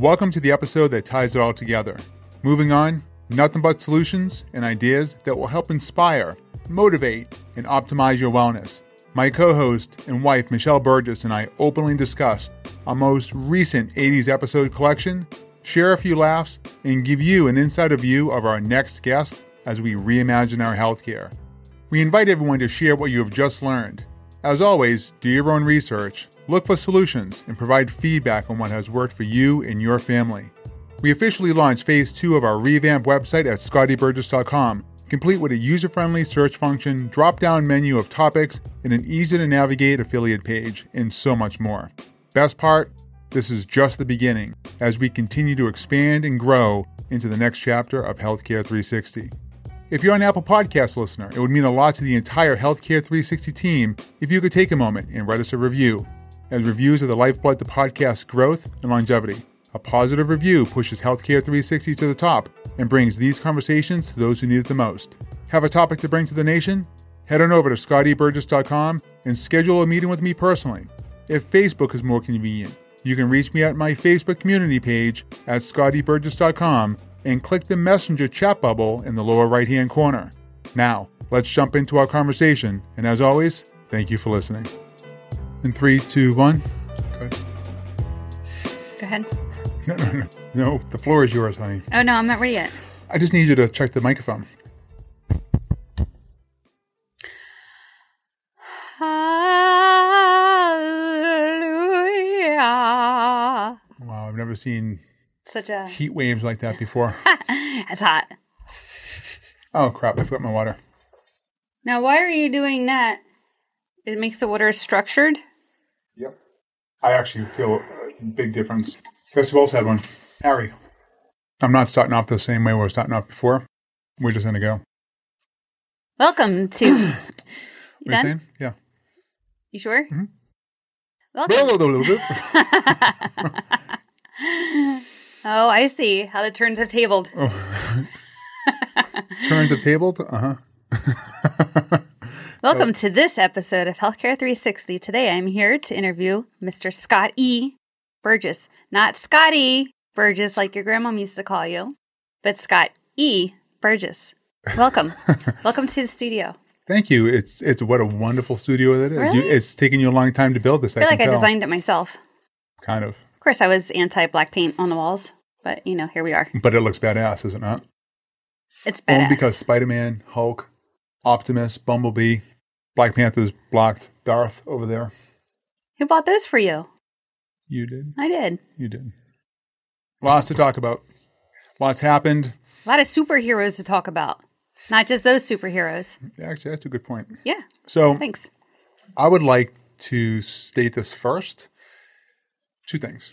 Welcome to the episode that ties it all together. Moving on, nothing but solutions and ideas that will help inspire, motivate, and optimize your wellness. My co-host and wife, Michelle Burgess, and I openly discussed our most recent 80s episode collection, share a few laughs, and give you an insider view of our next guest as we reimagine our healthcare. We invite everyone to share what you have just learned. As always, do your own research, look for solutions, and provide feedback on what has worked for you and your family. We officially launched phase 2 of our revamped website at scottyburgess.com, complete with a user-friendly search function, drop-down menu of topics, and an easy-to-navigate affiliate page, and so much more. Best part? This is just the beginning, as we continue to expand and grow into the next chapter of Healthcare 360. If you're an Apple Podcast listener, it would mean a lot to the entire Healthcare 360 team if you could take a moment and write us a review, as reviews are the lifeblood to podcast growth and longevity. A positive review pushes Healthcare 360 to the top and brings these conversations to those who need it the most. Have a topic to bring to the nation? Head on over to scottyburgess.com and schedule a meeting with me personally. If Facebook is more convenient, you can reach me at my Facebook community page at scottyburgess.com and click the Messenger chat bubble in the lower right-hand corner. Now, let's jump into our conversation. And as always, thank you for listening. In 3, 2, 1. Good. Go ahead. No. No, the floor is yours, honey. Oh, no, I'm not ready yet. I just need you to check the microphone. Hallelujah. Wow, I've never seen such a heat waves like that before. It's hot. Oh, crap. I forgot my water. Now, why are you doing that? It makes the water structured? Yep. I actually feel a big difference. Guess who else had one? Harry. I'm not starting off the same way we were starting off before. We're just going to go. Welcome to... What are you saying? Yeah. You sure? Mm-hmm. Welcome. Oh, I see how the turns have tabled. Oh. Turns have tabled? Uh-huh. Welcome to this episode of Healthcare 360. Today I'm here to interview Mr. Scott E. Burgess. Not Scotty Burgess like your grandma used to call you, but Scott E. Burgess. Welcome. Welcome to the studio. Thank you. It's what a wonderful studio that is. Really? It's taken you a long time to build this. I feel like I designed it myself. Kind of. Of course, I was anti-black paint on the walls, but, you know, here we are. But it looks badass, is it not? It's badass. Only because Spider-Man, Hulk, Optimus, Bumblebee, Black Panther's blocked, Darth over there. Who bought those for you? You did. I did. You did. Lots to talk about. Lots happened. A lot of superheroes to talk about. Not just those superheroes. Actually, that's a good point. Yeah. So, thanks. I would like to state this first. Two things.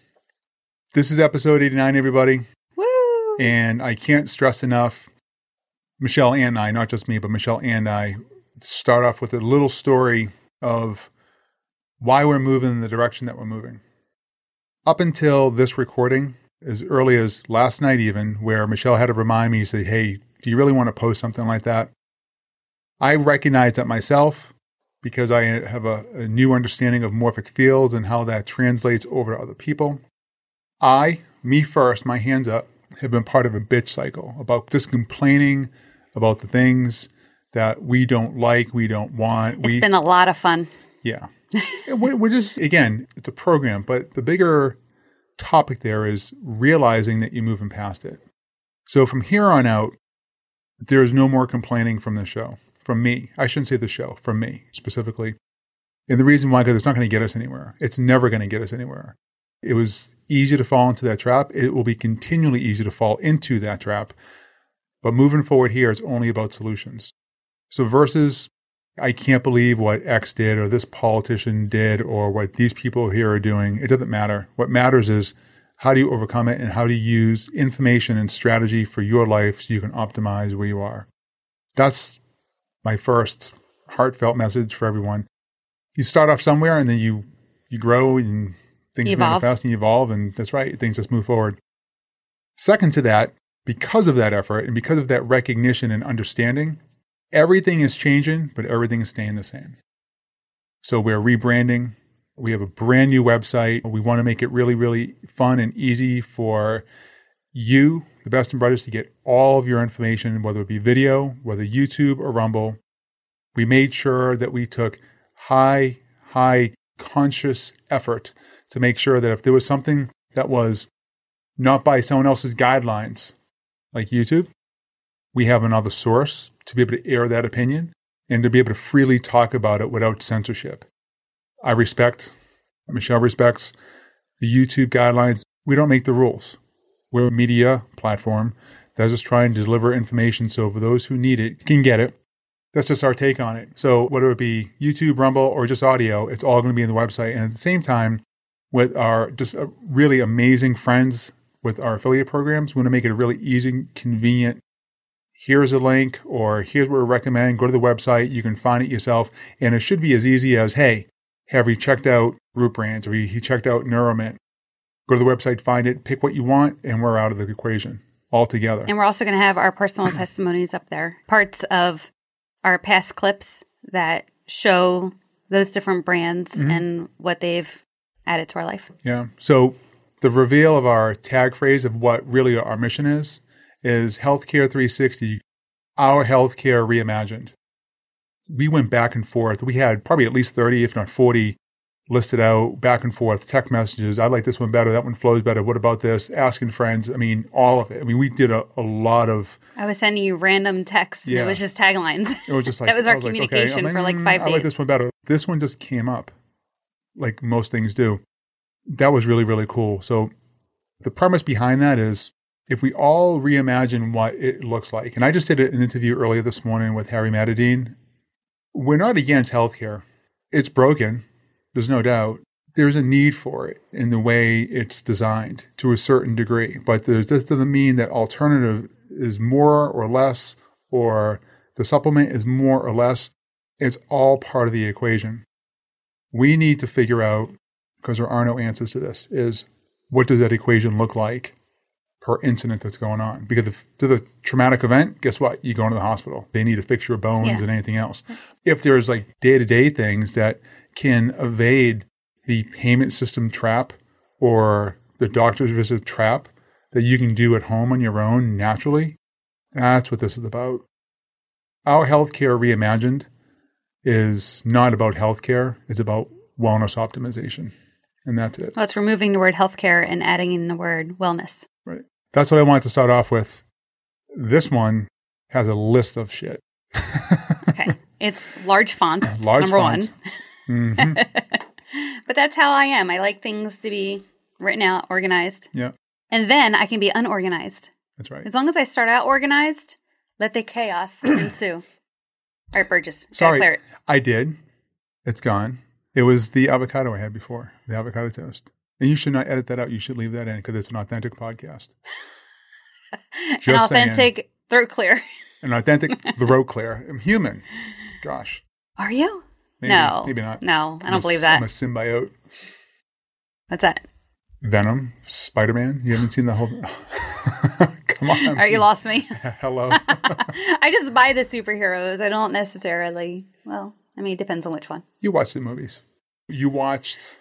This is episode 89, everybody. Woo! And I can't stress enough, Michelle and I, not just me, but Michelle and I, start off with a little story of why we're moving in the direction that we're moving. Up until this recording, as early as last night even, where Michelle had to remind me, say, hey, do you really want to post something like that? I recognize that myself, because I have a new understanding of morphic fields and how that translates over to other people. Me first, my hands up, have been part of a bitch cycle about just complaining about the things that we don't like, we don't want. It's been a lot of fun. Yeah. We're just, again, it's a program, but the bigger topic there is realizing that you're moving past it. So from here on out, there is no more complaining from the show. From me. I shouldn't say the show. From me, specifically. And the reason why, because it's not going to get us anywhere. It's never going to get us anywhere. It was easy to fall into that trap. It will be continually easy to fall into that trap. But moving forward here is only about solutions. So versus, I can't believe what X did or this politician did or what these people here are doing. It doesn't matter. What matters is how do you overcome it and how do you use information and strategy for your life so you can optimize where you are. That's my first heartfelt message for everyone. You start off somewhere and then you grow and things manifest and evolve. And that's right. Things just move forward. Second to that, because of that effort and because of that recognition and understanding, everything is changing, but everything is staying the same. So we're rebranding. We have a brand new website. We want to make it really, really fun and easy for you, the best and brightest, to get all of your information, whether it be video, whether YouTube or Rumble. We made sure that we took high conscious effort to make sure that if there was something that was not by someone else's guidelines, like YouTube, we have another source to be able to air that opinion and to be able to freely talk about it without censorship. I respect, Michelle respects the YouTube guidelines. We don't make the rules. We're a media platform that's just trying to deliver information so for those who need it can get it. That's just our take on it. So whether it be YouTube, Rumble, or just audio, it's all going to be in the website. And at the same time, with our just really amazing friends with our affiliate programs, we want to make it a really easy, convenient, here's a link or here's what we recommend. Go to the website. You can find it yourself. And it should be as easy as, hey, have you checked out Root Brands or you checked out Neuromint? Go to the website, find it, pick what you want, and we're out of the equation altogether. And we're also going to have our personal testimonies up there, parts of our past clips that show those different brands and what they've added to our life. Yeah. So the reveal of our tag phrase of what really our mission is Healthcare 360, our healthcare reimagined. We went back and forth. We had probably at least 30, if not 40, listed out back and forth, text messages. I like this one better. That one flows better. What about this? Asking friends. I mean, all of it. I mean, we did a lot of... I was sending you random texts. Yeah. It was just taglines. It was just like... that was our communication for like 5 days. I like this one better. This one just came up like most things do. That was really, really cool. So the premise behind that is if we all reimagine what it looks like, and I just did an interview earlier this morning with Harry Matadine. We're not against healthcare. It's broken. There's no doubt there's a need for it in the way it's designed to a certain degree. But this doesn't mean that alternative is more or less or the supplement is more or less. It's all part of the equation. We need to figure out, because there are no answers to this, is what does that equation look like per incident that's going on? Because if to the traumatic event, guess what? You go into the hospital. They need to fix your bones and anything else. If there's like day-to-day things that can evade the payment system trap or the doctor's visit trap that you can do at home on your own naturally. That's what this is about. Our healthcare reimagined is not about healthcare. It's about wellness optimization. And that's it. Well, it's removing the word healthcare and adding in the word wellness. Right. That's what I wanted to start off with. This one has a list of shit. Okay. It's large font, number one. But that's how I am. I like things to be written out, organized. Yeah. And then I can be unorganized. That's right. As long as I start out organized, let the chaos ensue. All right, Burgess. Sorry, clear it. I did. It's gone. It was the avocado I had before, the avocado toast. And you should not edit that out. You should leave that in because it's an authentic podcast. An authentic throat clear. An authentic throat clear. I'm human. Gosh. Are you? Maybe, no. Maybe not. No, I don't believe that. I'm a symbiote. What's that? Venom, Spider-Man. You haven't seen the whole... Come on. All right, you lost me. Hello. I just buy the superheroes. I don't necessarily... Well, I mean, it depends on which one. You watch the movies. You watched...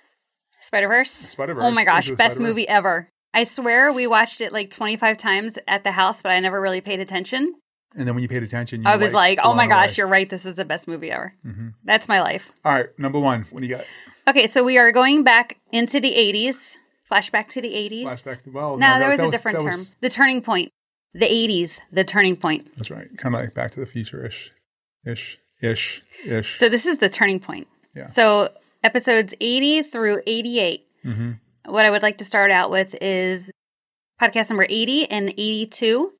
Spider-Verse. Oh my gosh, best movie ever. I swear we watched it like 25 times at the house, but I never really paid attention. And then when you paid attention, I was like, oh my gosh, you're right. This is the best movie ever. Mm-hmm. That's my life. All right. Number one. What do you got? Okay. So we are going back into the 80s. Flashback to the 80s. Flashback. Well, no, there was a different term. The turning point. The 80s. The turning point. That's right. Kind of like Back to the Future-ish. So this is the turning point. Yeah. So episodes 80 through 88. Mm-hmm. What I would like to start out with is podcast number 80 and 82.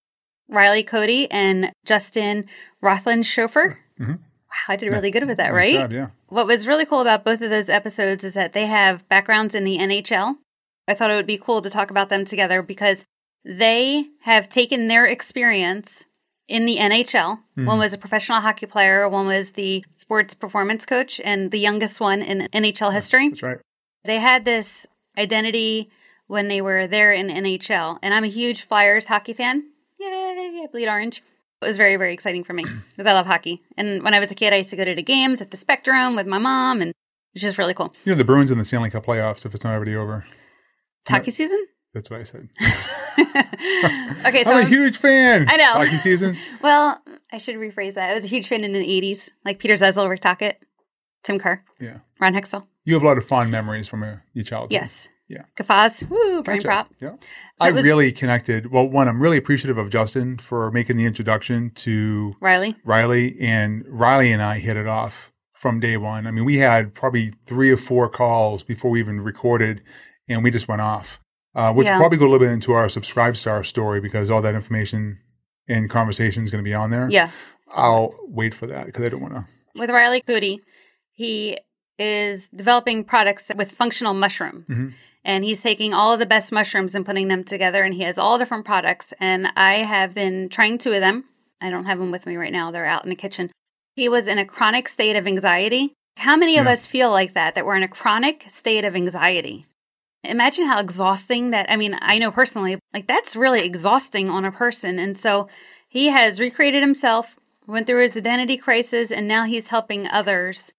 Riley Cody and Justin Rothland-Schoeffer. Mm-hmm. Wow, I did really good with that, right? Nice job, yeah. What was really cool about both of those episodes is that they have backgrounds in the NHL. I thought it would be cool to talk about them together because they have taken their experience in the NHL. Mm-hmm. One was a professional hockey player. One was the sports performance coach and the youngest one in NHL history. That's right. They had this identity when they were there in NHL. And I'm a huge Flyers hockey fan. Yay, I bleed orange. It was very, very exciting for me because I love hockey. And when I was a kid, I used to go to the games at the Spectrum with my mom and which is really cool. You know, the Bruins in the Stanley Cup playoffs, if it's not already over. It's hockey season? That's what I said. Okay, so I'm a huge fan. I know. Hockey season. Well, I should rephrase that. I was a huge fan in the 80s, like Peter Zezel, Rick Tocchet, Tim Kerr, Ron Hextall. You have a lot of fond memories from your childhood. Yes. Yeah. Guffaws. Woo, brain prop. Yeah. So I really connected. Well, one, I'm really appreciative of Justin for making the introduction to Riley. And Riley and I hit it off from day one. I mean, we had probably 3 or 4 calls before we even recorded, and we just went off, which will probably go a little bit into our Subscribestar story because all that information and conversation is going to be on there. Yeah. I'll wait for that because I don't want to. With Riley Cootie, he is developing products with functional mushroom. Mm-hmm. And he's taking all of the best mushrooms and putting them together. And he has all different products. And I have been trying 2 of them. I don't have them with me right now. They're out in the kitchen. He was in a chronic state of anxiety. How many of us feel like that we're in a chronic state of anxiety? Imagine how exhausting that, I mean, I know personally, like that's really exhausting on a person. And so he has recreated himself, went through his identity crisis, and now he's helping others.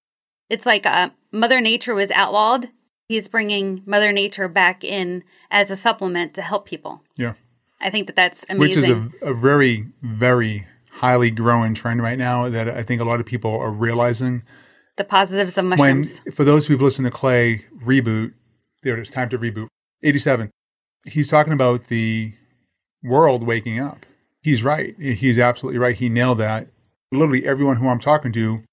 It's like Mother Nature was outlawed. He's bringing Mother Nature back in as a supplement to help people. Yeah. I think that's amazing. Which is a very, very highly growing trend right now that I think a lot of people are realizing. The positives of mushrooms. For those who've listened to Clay Reboot, there it is, Time to Reboot, 87. He's talking about the world waking up. He's right. He's absolutely right. He nailed that. Literally everyone who I'm talking to,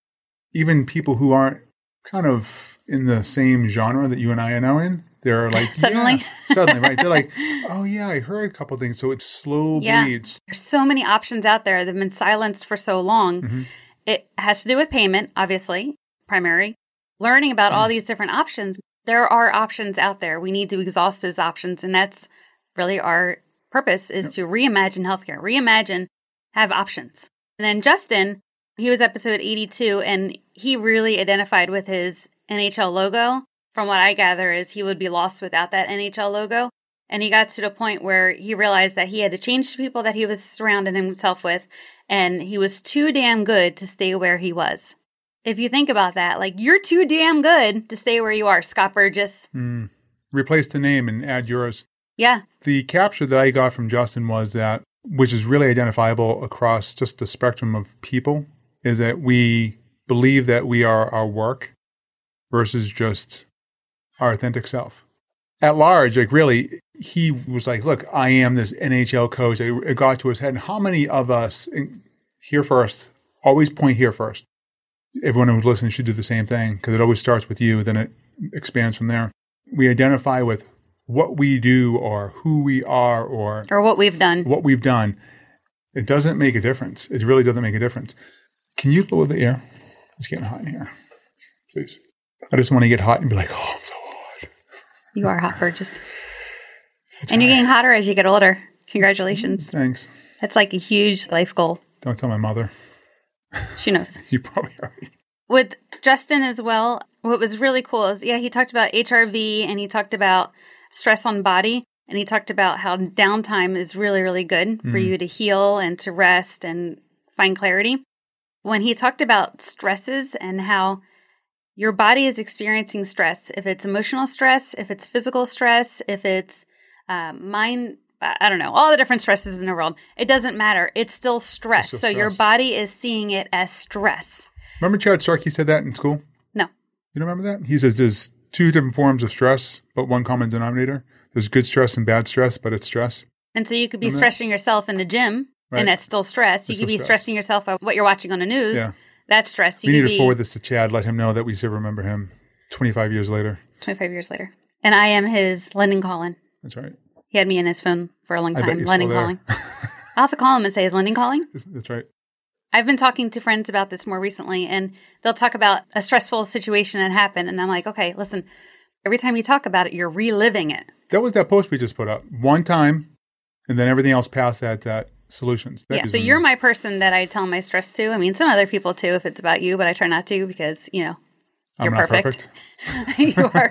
even people who aren't kind of in the same genre that you and I are now in, they're like... Suddenly, right? They're like, oh yeah, I heard a couple of things. So it slow bleeds. There's so many options out there that have been silenced for so long. Mm-hmm. It has to do with payment, obviously, primary. Learning about all these different options. There are options out there. We need to exhaust those options. And that's really our purpose is to reimagine healthcare. Reimagine, have options. And then Justin, he was episode 82, and he really identified with his NHL logo. From what I gather is he would be lost without that NHL logo. And he got to the point where he realized that he had to change the people that he was surrounding himself with. And he was too damn good to stay where he was. If you think about that, like you're too damn good to stay where you are, Scott Burgess. Replace the name and add yours. Yeah. The capture that I got from Justin was that, which is really identifiable across just the spectrum of people, is that we believe that we are our work versus just our authentic self. At large, like really, he was like, look, I am this NHL coach. It got to his head. And how many of us, here first, always point here first. Everyone who's listening should do the same thing because it always starts with you. Then it expands from there. We identify with what we do or who we are or what we've done. It doesn't make a difference. It really doesn't make a difference. Can you blow the air? It's getting hot in here. Please. I just want to get hot and be like, oh, I'm so hot. You are hot, Burgess. And you're getting hotter as you get older. Congratulations. Thanks. That's like a huge life goal. Don't tell my mother. She knows. You probably already. With Justin as well, what was really cool is, he talked about HRV and he talked about stress on body. And he talked about how downtime is really, really good for you to heal and to rest and find clarity. When he talked about stresses and how your body is experiencing stress, if it's emotional stress, if it's physical stress, if it's mind, I don't know, all the different stresses in the world. It doesn't matter. It's still stress. It's still stress. Your body is seeing it as stress. Remember Chad Starkey said that in school? No. You don't remember that? He says there's 2 different forms of stress, but one common denominator. There's good stress and bad stress, but it's stress. And so you could be stressing yourself in the gym, and that's still stress. You could be stressing yourself by what you're watching on the news. Yeah. That's stress. We need to forward this to Chad. Let him know that we still remember him 25 years later. And I am his London calling. That's right. He had me in his phone for a long time. London calling. I'll have to call him and say, is London calling? That's right. I've been talking to friends about this more recently, and they'll talk about a stressful situation that happened. And I'm like, okay, listen, every time you talk about it, you're reliving it. That was that post we just put up. One time, and then everything else past that. Solutions. That so you're my person that I tell my stress to. I mean, some other people too, if it's about you, but I try not to because, you know, you're perfect. You are.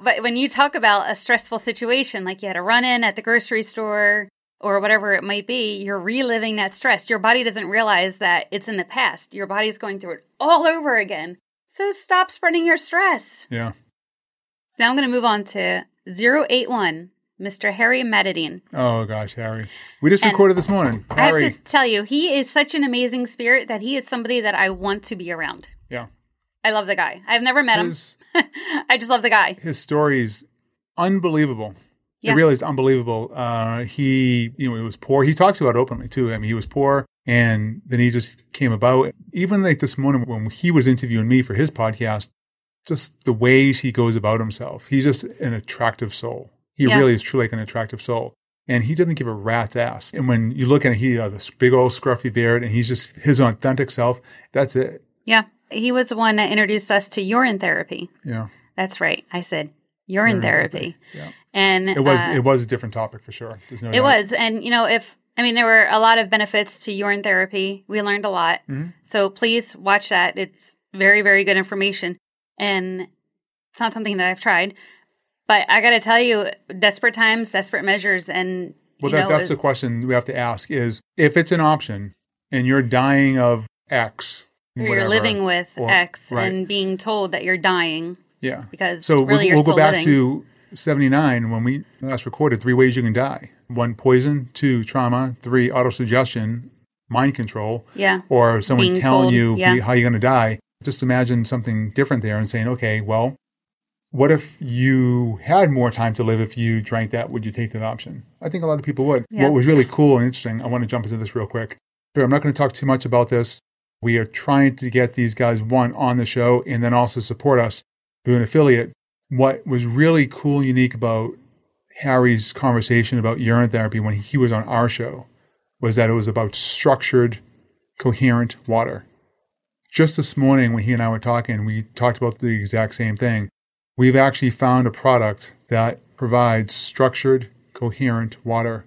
But when you talk about a stressful situation, like you had a run-in at the grocery store or whatever it might be, you're reliving that stress. Your body doesn't realize that it's in the past. Your body's going through it all over again. So stop spreading your stress. Yeah. So now I'm going to move on to 081, Mr. Harry Matadine. Oh, gosh, Harry. We just recorded this morning. Harry. I have to tell you, he is such an amazing spirit that he is somebody that I want to be around. Yeah. I love the guy. I've never met him. I just love the guy. His story is unbelievable. Yeah. It really is unbelievable. He was poor. He talks about it openly, too. I mean, he was poor. And then he just came about. Even like this morning when he was interviewing me for his podcast, just the ways he goes about himself. He's just an attractive soul. He really is truly like an attractive soul. And he doesn't give a rat's ass. And when you look at him, he has this big old scruffy beard and he's just his authentic self. That's it. Yeah. He was the one that introduced us to urine therapy. Yeah. That's right. I said urine therapy. Yeah. And it was a different topic for sure. There's no doubt. It was. And, there were a lot of benefits to urine therapy. We learned a lot. Mm-hmm. So please watch that. It's very, very good information. And it's not something that I've tried. But I got to tell you, desperate times, desperate measures. And that's the question we have to ask is, if it's an option and you're dying of X, whatever, you're living with X and being told that you're dying. Yeah. Because so really we'll go back to 79 when we last recorded 3 ways you can die. 1, poison. 2, trauma. 3, autosuggestion, mind control. Yeah. Or someone telling you how you're going to die. Just imagine something different there and saying, okay, well, what if you had more time to live if you drank that? Would you take that option? I think a lot of people would. Yeah. What was really cool and interesting, I want to jump into this real quick. I'm not going to talk too much about this. We are trying to get these guys, on the show and then also support us through an affiliate. What was really cool and unique about Harry's conversation about urine therapy when he was on our show was that it was about structured, coherent water. Just this morning when he and I were talking, we talked about the exact same thing. We've actually found a product that provides structured, coherent water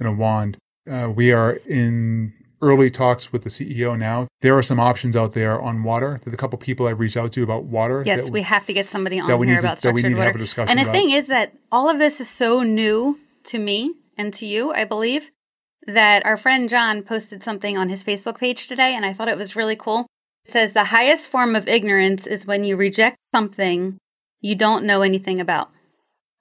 in a wand. We are in early talks with the CEO now. There are some options out there on water. There's a couple people I've reached out to about water. Yes, we have to get somebody on here about structured water. That we need to have a discussion about. And the thing is that all of this is so new to me and to you, I believe, that our friend John posted something on his Facebook page today, and I thought it was really cool. It says, the highest form of ignorance is when you reject something you don't know anything about.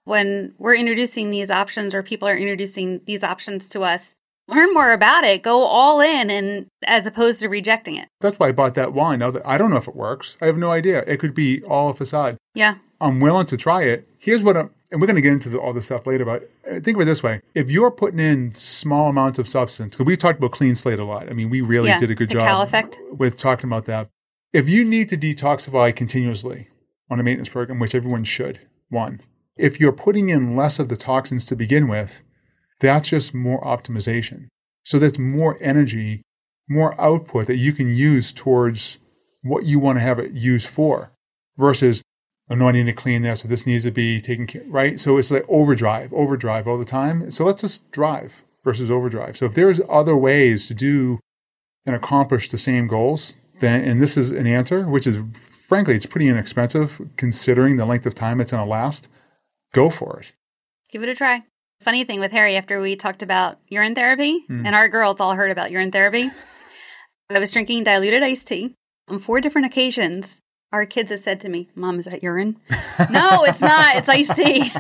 When we're introducing these options or people are introducing these options to us, learn more about it. Go all in and as opposed to rejecting it. That's why I bought that wine. Now that I don't know if it works. I have no idea. It could be all a facade. Yeah. I'm willing to try it. Here's what and we're going to get into all this stuff later, but think of it this way. If you're putting in small amounts of substance, because we talked about clean slate a lot. I mean, we really did a good job with talking about that. If you need to detoxify continuously on a maintenance program, which everyone should, if you're putting in less of the toxins to begin with, that's just more optimization. So that's more energy, more output that you can use towards what you want to have it used for versus, oh, no, I need to clean this, or this needs to be taken care of, right? So it's like overdrive all the time. So let's just drive versus overdrive. So if there's other ways to do and accomplish the same goals, then, and this is an answer, which is, frankly, it's pretty inexpensive considering the length of time it's going to last, go for it. Give it a try. Funny thing with Harry, after we talked about urine therapy, and our girls all heard about urine therapy, I was drinking diluted iced tea. On 4 different occasions, our kids have said to me, Mom, is that urine? No, it's not. It's iced tea.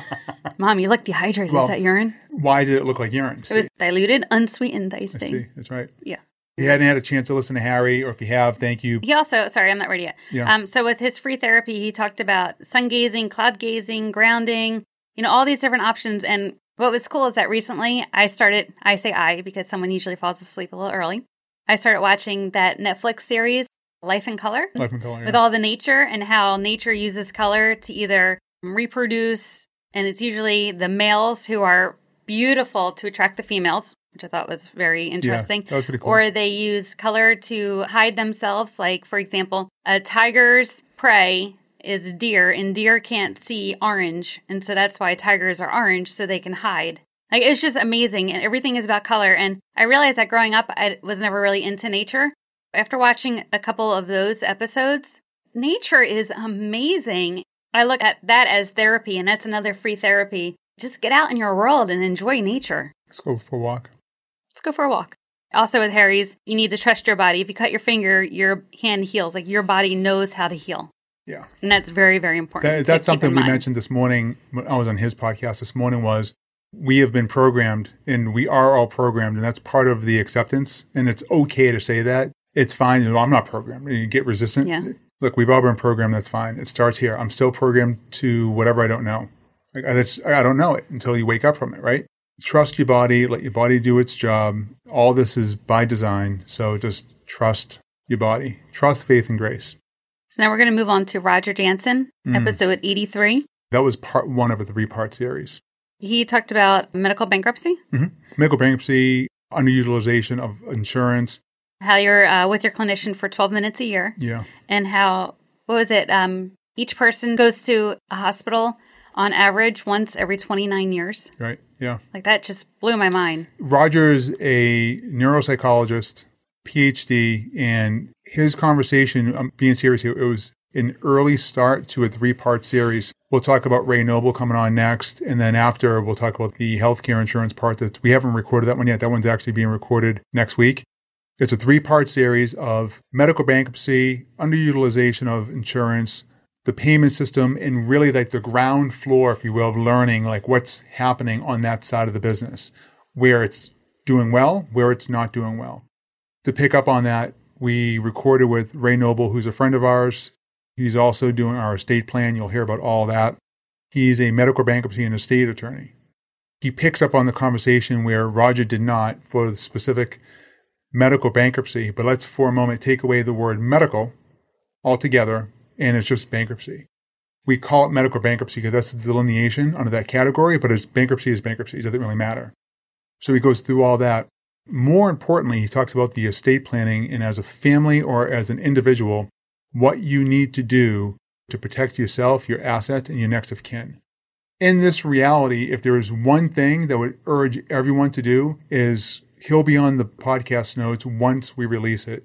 Mom, you look dehydrated. Well, is that urine? Why did it look like urine? It was diluted, unsweetened iced tea. That's right. Yeah. If you hadn't had a chance to listen to Harry, or if you have, thank you. He also, sorry, I'm not ready yet. Yeah. So with his free therapy, he talked about sun gazing, cloud gazing, grounding, all these different options. And what was cool is that recently because someone usually falls asleep a little early. I started watching that Netflix series, Life in Color, with all the nature and how nature uses color to either reproduce, and it's usually the males who are beautiful to attract the females, which I thought was very interesting. Yeah, that was pretty cool. Or they use color to hide themselves. Like, for example, a tiger's prey is deer, and deer can't see orange. And so that's why tigers are orange, so they can hide. Like, it's just amazing. And everything is about color. And I realized that growing up, I was never really into nature. After watching a couple of those episodes, nature is amazing. I look at that as therapy, and that's another free therapy. Just get out in your world and enjoy nature. Let's go for a walk. Also with Harry's, you need to trust your body. If you cut your finger, your hand heals. Like, your body knows how to heal. Yeah. And that's very, very important. That's something we mentioned this morning. I was on his podcast this morning was we have been programmed and we are all programmed, and that's part of the acceptance. And it's okay to say that. It's fine. I'm not programmed. You get resistant. Yeah. Look, we've all been programmed. That's fine. It starts here. I'm still programmed to whatever I don't know. Like, I don't know it until you wake up from it, right? Trust your body. Let your body do its job. All this is by design. So just trust your body. Trust, faith, and grace. So now we're going to move on to Roger Jansen, episode 83. That was part one of a three-part series. He talked about medical bankruptcy. Mm-hmm. Medical bankruptcy, underutilization of insurance. How you're with your clinician for 12 minutes a year. Yeah. And how, what was it, each person goes to a hospital on average once every 29 years. Right, yeah. Like that just blew my mind. Roger's a neuropsychologist, PhD, and his conversation, I'm being serious here, it was an early start to a three-part series. We'll talk about Ray Noble coming on next, and then after we'll talk about the healthcare insurance part that we haven't recorded that one yet. That one's actually being recorded next week. It's a three-part series of medical bankruptcy, underutilization of insurance, the payment system, and really like the ground floor, if you will, of learning like what's happening on that side of the business, where it's doing well, where it's not doing well. To pick up on that, we recorded with Ray Noble, who's a friend of ours. He's also doing our estate plan. You'll hear about all that. He's a medical bankruptcy and estate attorney. He picks up on the conversation where Roger did not for the specific medical bankruptcy, but let's for a moment take away the word medical altogether, and it's just bankruptcy. We call it medical bankruptcy because that's the delineation under that category, but it's bankruptcy is bankruptcy. It doesn't really matter. So he goes through all that. More importantly, he talks about the estate planning and as a family or as an individual, what you need to do to protect yourself, your assets, and your next of kin. In this reality, if there is one thing that would urge everyone to do is, he'll be on the podcast notes once we release it,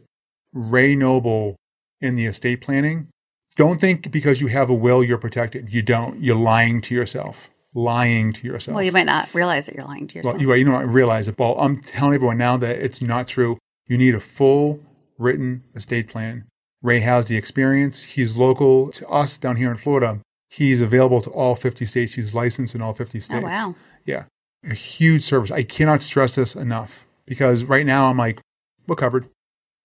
Ray Noble in the estate planning. Don't think because you have a will, you're protected. You don't. You're lying to yourself. Well, you might not realize that you're lying to yourself. Well, you don't realize it. Well, I'm telling everyone now that it's not true. You need a full written estate plan. Ray has the experience. He's local to us down here in Florida. He's available to all 50 states. He's licensed in all 50 states. Oh, wow. Yeah. A huge service. I cannot stress this enough because right now I'm like, we're covered.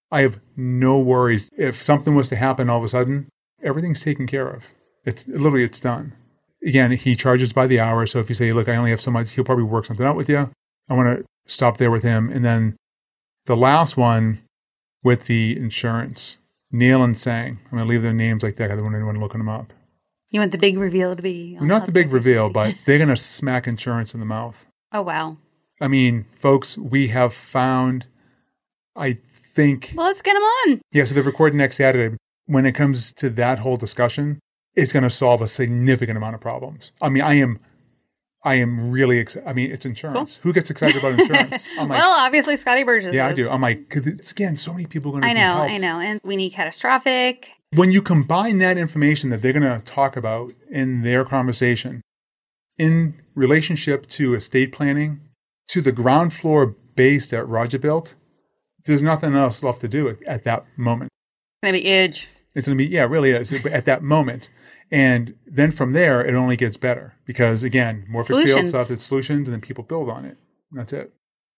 I have no worries. If something was to happen all of a sudden, everything's taken care of. It's literally, it's done. Again, he charges by the hour. So if you say, look, I only have so much, he'll probably work something out with you. I want to stop there with him. And then the last one with the insurance, Neil and Sang. I'm going to leave their names like that. I don't want anyone looking them up. You want the big reveal to be? Not the big reveal, but they're going to smack insurance in the mouth. Oh, wow. I mean, folks, we have found, I think. Well, let's get them on. Yeah, so they're recording next Saturday. When it comes to that whole discussion, it's going to solve a significant amount of problems. I mean, I am really excited. I mean, it's insurance. Cool. Who gets excited about insurance? I'm like, well, obviously Scotty Burgess. Yeah, is. I do. I'm like, 'cause it's, again, so many people are going to be helped. I know. And we need catastrophic. When you combine that information that they're going to talk about in their conversation in relationship to estate planning, to the ground floor base that Roger built, there's nothing else left to do at that moment. It's going to be huge. It's going to be, yeah, it really is at that moment. And then from there, it only gets better because, again, morphic field stuff, it's solutions, and then people build on it. And that's it.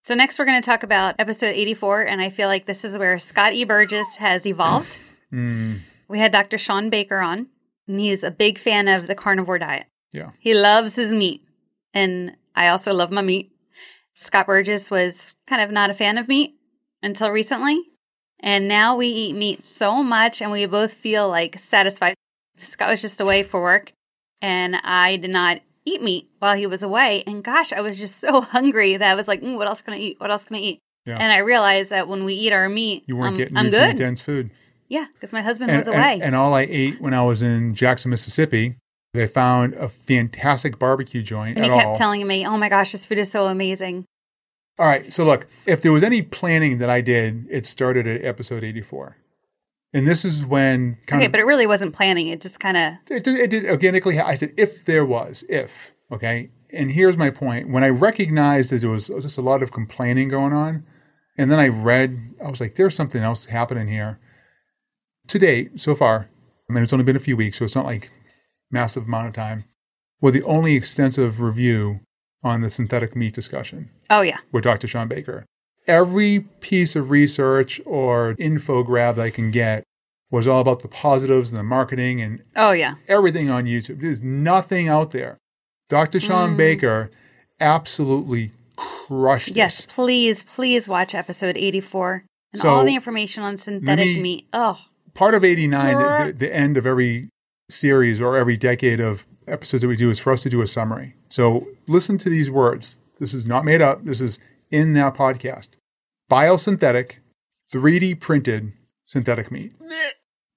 So next, we're going to talk about episode 84. And I feel like this is where Scott E. Burgess has evolved. We had Dr. Sean Baker on, and he's a big fan of the carnivore diet. Yeah. He loves his meat, and I also love my meat. Scott Burgess was kind of not a fan of meat until recently, and now we eat meat so much, and we both feel like satisfied. Scott was just away for work, and I did not eat meat while he was away, and gosh, I was just so hungry that I was like, what else can I eat? Yeah. And I realized that when we eat our meat, I'm good. Nutrient-dense food. Yeah, because my husband was away. And all I ate when I was in Jackson, Mississippi, they found a fantastic barbecue joint. And he kept telling me, oh my gosh, this food is so amazing. All right. So look, if there was any planning that I did, it started at episode 84. And this is when kind of... Okay, but it really wasn't planning. It just kind of... It did organically. I said, if there was, if. Okay. And here's my point. When I recognized that there was just a lot of complaining going on, and then I was like, there's something else happening here. To date, so far, I mean, it's only been a few weeks, so it's not like massive amount of time. Well, the only extensive review on the synthetic meat discussion. Oh, yeah. With Dr. Sean Baker. Every piece of research or info grab that I can get was all about the positives and the marketing and everything on YouTube. There's nothing out there. Dr. Sean Baker absolutely crushed it. Yes, please watch episode 84 and all the information on synthetic meat. Oh, part of 89, the end of every series or every decade of episodes that we do is for us to do a summary. So listen to these words. This is not made up. This is in that podcast. Biosynthetic, 3D printed synthetic meat.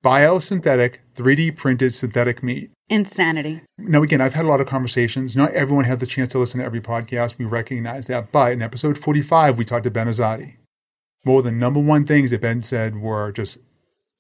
Biosynthetic, 3D printed synthetic meat. Insanity. Now, again, I've had a lot of conversations. Not everyone had the chance to listen to every podcast. We recognize that. But in episode 45, we talked to Ben Azadi. Well, the number one things that Ben said were just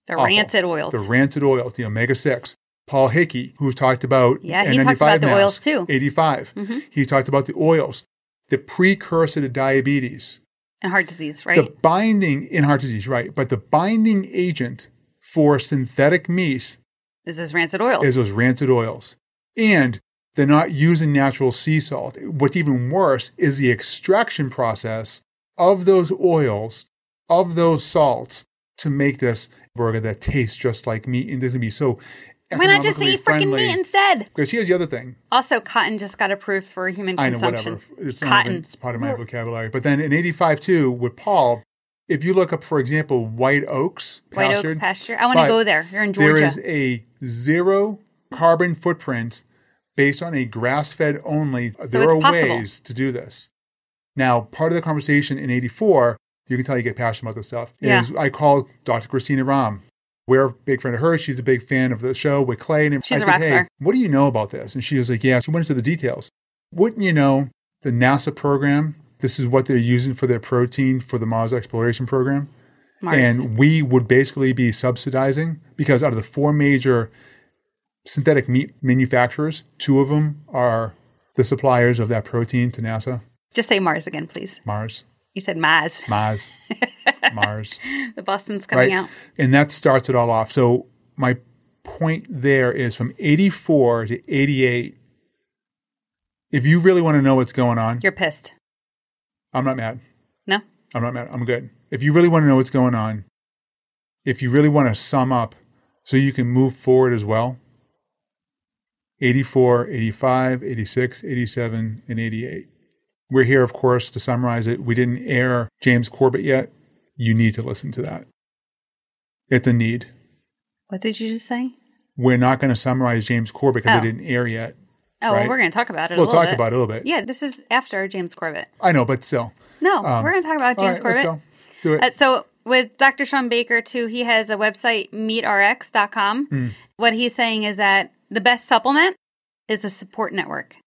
rancid oils. The rancid oils, the omega-6. Paul Hickey, who's talked about he talked about the oils too. 85. Mm-hmm. He talked about the oils, the precursor to diabetes. And heart disease, right? The binding in heart disease, right. But the binding agent for synthetic meat is those rancid oils. And they're not using natural sea salt. What's even worse is the extraction process of those oils, of those salts, to make this burger that tastes just like meat. And it's going to be so economically friendly. Why not just eat freaking meat instead? Because here's the other thing. Also, cotton just got approved for human consumption. I know, whatever. It's cotton. It's part of my vocabulary. But then in 85, too, with Paul, if you look up, for example, White Oaks Pasture. I want to go there. You're in Georgia. There is a 0 carbon footprint based on a grass-fed only. There are ways to do this. Now, part of the conversation in 84, you can tell you get passionate about this stuff, is I called Dr. Christina Rahm. We're a big friend of hers. She's a big fan of the show with Clay. And she's a rock star. Hey, what do you know about this? And she was like, yeah. She went into the details. Wouldn't you know the NASA program? This is what they're using for their protein for the Mars exploration program. And we would basically be subsidizing, because out of the 4 major synthetic meat manufacturers, 2 of them are the suppliers of that protein to NASA. Just say Mars again, please. Mars. You said Maz. Maz. Mars. The Boston's coming out. And that starts it all off. So my point there is from 84 to 88, if you really want to know what's going on. You're pissed. I'm not mad. No? I'm not mad. I'm good. If you really want to know what's going on, if you really want to sum up so you can move forward as well, 84, 85, 86, 87, and 88. We're here, of course, to summarize it. We didn't air James Corbett yet. You need to listen to that. It's a need. What did you just say? We're not going to summarize James Corbett because it didn't air yet. Oh, right? Well, we're going to talk about it a little bit. We'll talk about it a little bit. Yeah, this is after James Corbett. I know, but still. No, we're going to talk about James Corbett. Let's go. Do it. So with Dr. Sean Baker, too, he has a website, meatrx.com. What he's saying is that the best supplement is a support network.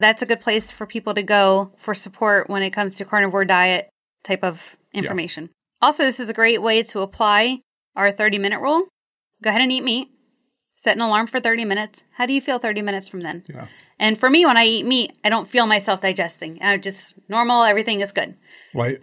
That's a good place for people to go for support when it comes to carnivore diet type of information. Yeah. Also, this is a great way to apply our 30-minute rule. Go ahead and eat meat. Set an alarm for 30 minutes. How do you feel 30 minutes from then? Yeah. And for me, when I eat meat, I don't feel myself digesting. I'm just normal. Everything is good. Right.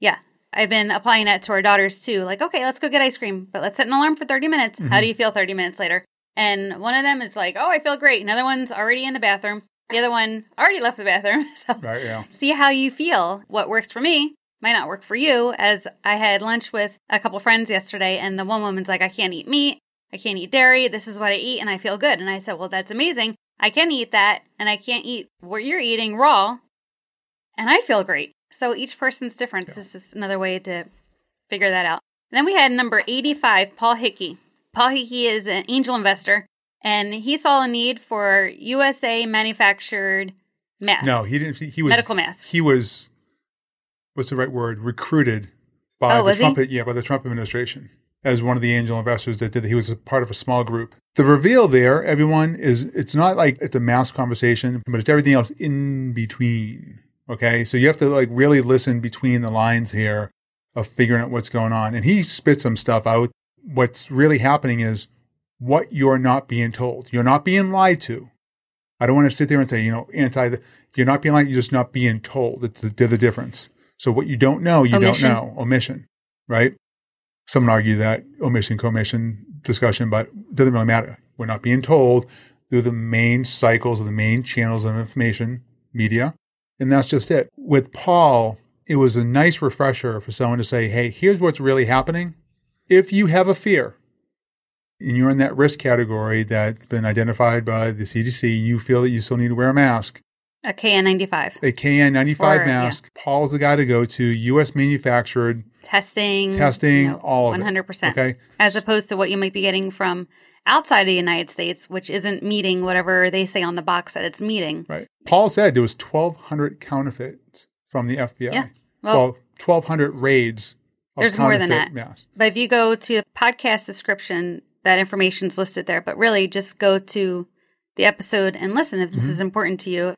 Yeah. I've been applying that to our daughters, too. Like, okay, let's go get ice cream, but let's set an alarm for 30 minutes. Mm-hmm. How do you feel 30 minutes later? And one of them is like, oh, I feel great. Another one's already in the bathroom. The other one already left the bathroom. So see how you feel. What works for me might not work for you. As I had lunch with a couple friends yesterday, and the one woman's like, I can't eat meat. I can't eat dairy. This is what I eat, and I feel good. And I said, well, that's amazing. I can eat that, and I can't eat what you're eating raw, and I feel great. So each person's difference. This is another way to figure that out. And then we had number 85, Paul Hickey. Paul Hickey is an angel investor. And he saw a need for USA manufactured masks. No, he didn't. He was medical masks. He was, what's the right word? Recruited by by the Trump administration as one of the angel investors that did that. He was a part of a small group. The reveal there, everyone, is it's not like it's a mask conversation, but it's everything else in between. Okay, so you have to like really listen between the lines here of figuring out what's going on. And he spit some stuff out. What's really happening is what you're not being told. You're not being lied to. I don't want to sit there and say, you're not being lied, you're just not being told. It's the difference. So what you don't know, you don't know. Omission, right? Some would argue that omission, commission discussion, but doesn't really matter. We're not being told through the main cycles or the main channels of information, media, and that's just it. With Paul, it was a nice refresher for someone to say, hey, here's what's really happening. If you have a fear and you're in that risk category that's been identified by the CDC, you feel that you still need to wear a mask. A KN95. A KN95 mask. Yeah. Paul's the guy to go to. U.S. manufactured. Testing, all of 100%. It. 100%. Okay. As opposed to what you might be getting from outside of the United States, which isn't meeting whatever they say on the box that it's meeting. Right. Paul said there was 1,200 counterfeits from the FBI. Yeah. Well 1,200 raids of counterfeit masks. There's more than that. But if you go to the podcast description, that information's listed there. But really, just go to the episode and listen if this is important to you.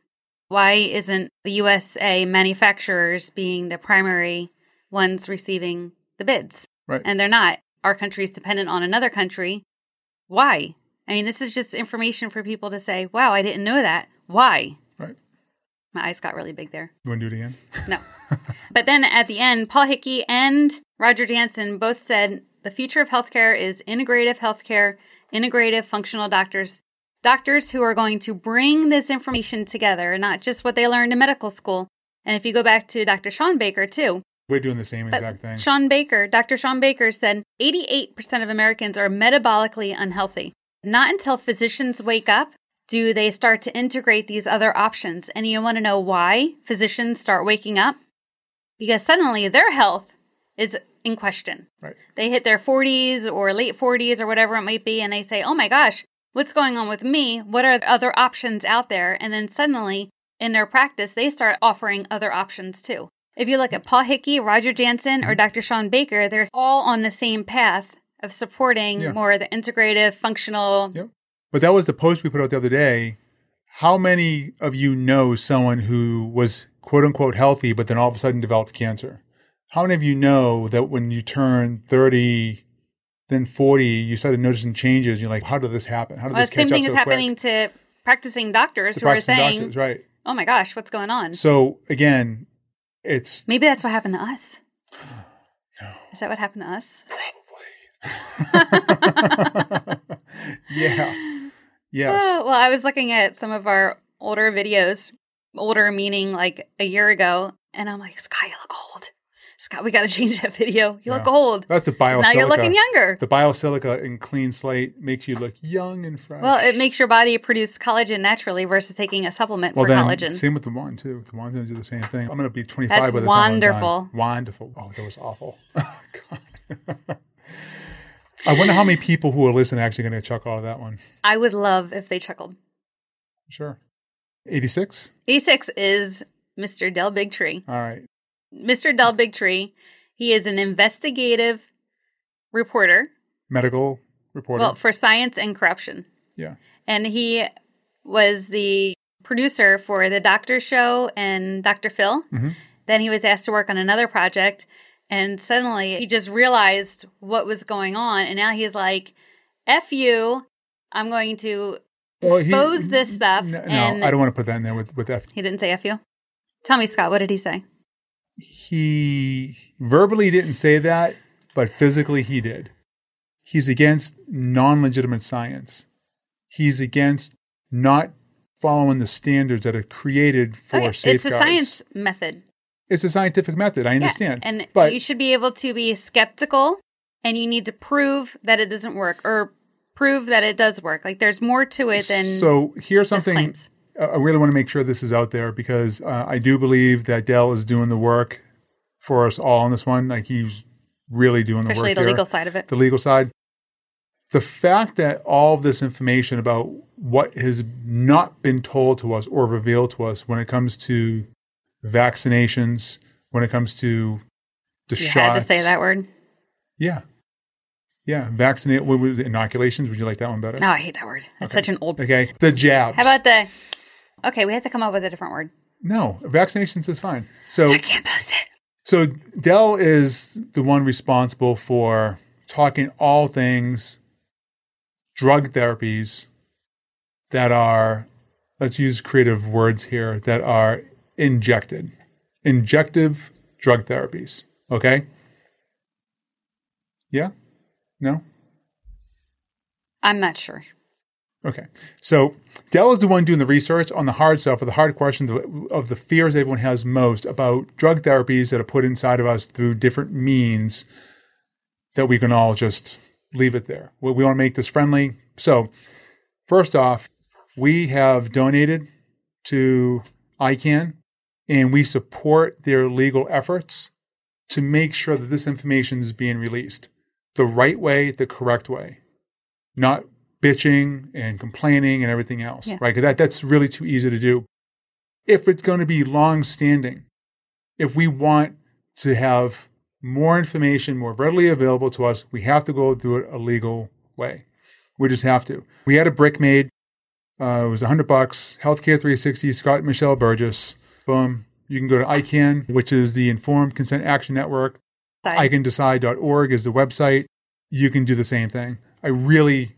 Why isn't the USA manufacturers being the primary ones receiving the bids? Right. And they're not. Our country is dependent on another country. Why? I mean, this is just information for people to say, wow, I didn't know that. Why? Right. My eyes got really big there. You want to do it again? No. But then at the end, Paul Hickey and Roger Jansen both said the future of healthcare is integrative healthcare, integrative functional doctors. Doctors who are going to bring this information together, not just what they learned in medical school. And if you go back to Dr. Sean Baker, too. We're doing the same exact thing. Dr. Sean Baker said 88% of Americans are metabolically unhealthy. Not until physicians wake up do they start to integrate these other options. And you want to know why physicians start waking up? Because suddenly their health is in question. Right. They hit their 40s or late 40s or whatever it might be, and they say, oh my gosh, what's going on with me? What are the other options out there? And then suddenly, in their practice, they start offering other options too. If you look at Paul Hickey, Roger Jansen, or Dr. Sean Baker, they're all on the same path of supporting more of the integrative, functional. Yep. But that was the post we put out the other day. How many of you know someone who was quote-unquote healthy, but then all of a sudden developed cancer? How many of you know that when you turn 30... then 40, you started noticing changes. You're like, how did this happen? How did this catch up so quick? The same thing is happening to practicing doctors who are saying, right, oh my gosh, what's going on? So again, it's... Maybe that's what happened to us. No. Is that what happened to us? Probably. Yeah. Yes. Oh, well, I was looking at some of our older videos, older meaning like a year ago, and I'm like, Sky, you look old. Scott, we got to change that video. You look old. That's the biosilica. Now you're looking younger. The biosilica and clean slate makes you look young and fresh. Well, it makes your body produce collagen naturally versus taking a supplement for collagen. Same with the wand, too. The wand's going to do the same thing. I'm going to be 25 by the time. That's wonderful. Wonderful. Oh, that was awful. God. I wonder how many people who are listening are actually going to chuckle out of that one. I would love if they chuckled. Sure. 86? 86 is Mr. Del Bigtree. All right. Mr. Del Bigtree, he is an investigative reporter. Medical reporter. Well, for Science and Corruption. Yeah. And he was the producer for The Doctor Show and Dr. Phil. Mm-hmm. Then he was asked to work on another project. And suddenly he just realized what was going on. And now he's like, F you, I'm going to expose this stuff. No, I don't want to put that in there with F. He didn't say F you? Tell me, Scott, what did he say? He verbally didn't say that, but physically he did. He's against non-legitimate science. He's against not following the standards that are created for safeguards. It's a science method. It's a scientific method. I understand. Yeah, and but you should be able to be skeptical, and you need to prove that it doesn't work or prove that it does work. Like there's more to it than so here's something. Claims. I really want to make sure this is out there because I do believe that Dell is doing the work for us all on this one. Like he's really doing the work here. Especially the legal side of it. The legal side. The fact that all of this information about what has not been told to us or revealed to us when it comes to vaccinations, when it comes to the shots. You had to say that word? Yeah. Yeah, vaccinate with inoculations. Would you like that one better? No, I hate that word. That's such an old... Okay, the jabs. How about the... Okay, we have to come up with a different word. No, vaccinations is fine. So I can't post it. So Dell is the one responsible for talking all things drug therapies that are, let's use creative words here, that are injected. Injective drug therapies. Okay? Yeah? No? I'm not sure. Okay. So Dell is the one doing the research on the hard stuff, or the hard questions of the fears everyone has most about drug therapies that are put inside of us through different means that we can all just leave it there. We want to make this friendly. So first off, we have donated to ICANN, and we support their legal efforts to make sure that this information is being released the right way, the correct way, not bitching and complaining and everything else, yeah. Right? That's really too easy to do. If it's going to be long-standing, if we want to have more information more readily available to us, we have to go through it a legal way. We just have to. We had a brick made. It was $100. Healthcare 360, Scott and Michelle Burgess. Boom. You can go to ICANN, which is the Informed Consent Action Network. ICANNdecide.org is the website. You can do the same thing. I really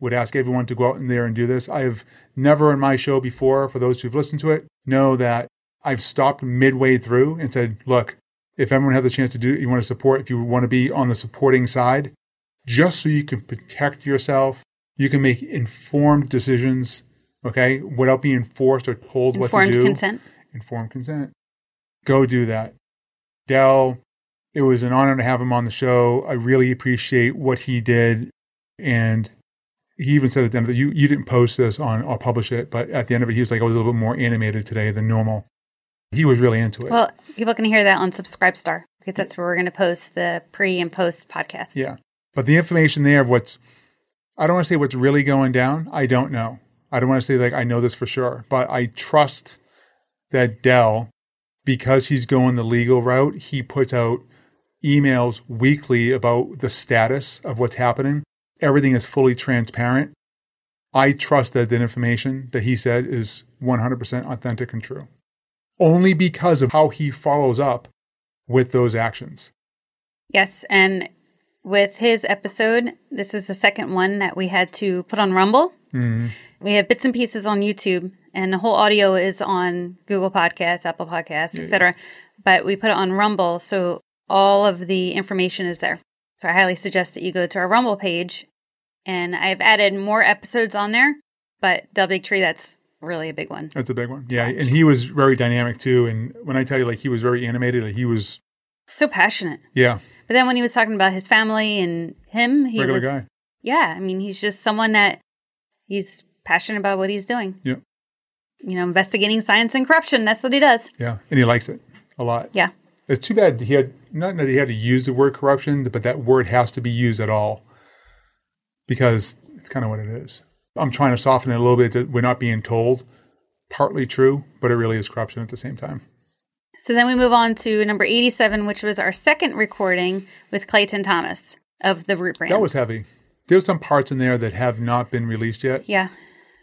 would ask everyone to go out in there and do this. I have never on my show before, for those who've listened to it, know that I've stopped midway through and said, look, if everyone has the chance to do it, you want to support, if you want to be on the supporting side, just so you can protect yourself, you can make informed decisions, okay, without being forced or told what to do. Informed consent. Informed consent. Go do that. Dell, it was an honor to have him on the show. I really appreciate what he did. And he even said at the end of it, you didn't post this on, I'll publish it, but at the end of it, he was like, I was a little bit more animated today than normal. He was really into it. Well, people can hear that on Subscribestar, because that's where we're going to post the pre and post podcast. Yeah. But the information there of what's, I don't want to say what's really going down. I don't know. I don't want to say like, I know this for sure, but I trust that Dell, because he's going the legal route, he puts out emails weekly about the status of what's happening. Everything is fully transparent. I trust that the information that he said is 100% authentic and true, only because of how he follows up with those actions. Yes, and with his episode, this is the second one that we had to put on Rumble. Mm-hmm. We have bits and pieces on YouTube, and the whole audio is on Google Podcasts, Apple Podcasts, et cetera. But we put it on Rumble, so all of the information is there. So I highly suggest that you go to our Rumble page, and I've added more episodes on there, but Del Big Tree, that's really a big one. That's a big one. Yeah. And he was very dynamic too. And when I tell you, like, he was very animated, like, he was so passionate. Yeah. But then when he was talking about his family and him, he regular was guy. Yeah. I mean, he's just someone that he's passionate about what he's doing. Yeah. You know, investigating science and corruption. That's what he does. Yeah. And he likes it a lot. Yeah. It's too bad he had, not that he had to use the word corruption, but that word has to be used at all, because it's kind of what it is. I'm trying to soften it a little bit that we're not being told, partly true, but it really is corruption at the same time. So then we move on to number 87, which was our second recording with Clayton Thomas of the Root Brands. That was heavy. There's some parts in there that have not been released yet. Yeah.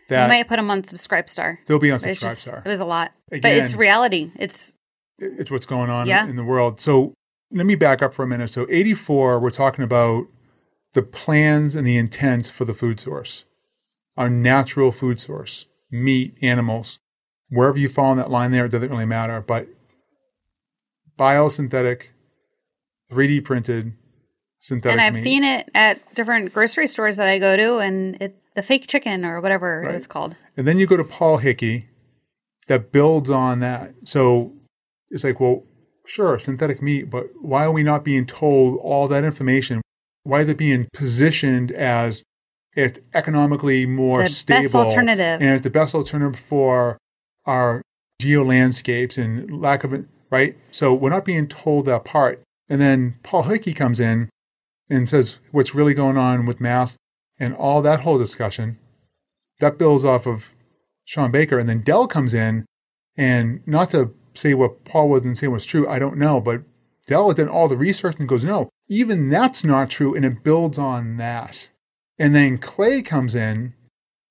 That we might have put them on Subscribestar. They'll be on Subscribestar. It was a lot. Again, but it's reality. It's what's going on in the world. So let me back up for a minute. So 84, we're talking about the plans and the intent for the food source, our natural food source, meat, animals. Wherever you fall on that line there, it doesn't really matter. But biosynthetic, 3D printed, synthetic meat. And I've seen it at different grocery stores that I go to, and it's the fake chicken or whatever it was called. And then you go to Paul Hickey that builds on that. So it's like, well, sure, synthetic meat, but why are we not being told all that information? Why are they being positioned as it's economically more stable? The best alternative. And it's the best alternative for our geolandscapes and lack of it, right? So we're not being told that part. And then Paul Hickey comes in and says what's really going on with mass and all that whole discussion. That builds off of Sean Baker. And then Dell comes in, and not to say what Paul wasn't saying was true, I don't know, but Dell did all the research and goes, no, even that's not true, and it builds on that. And then Clay comes in,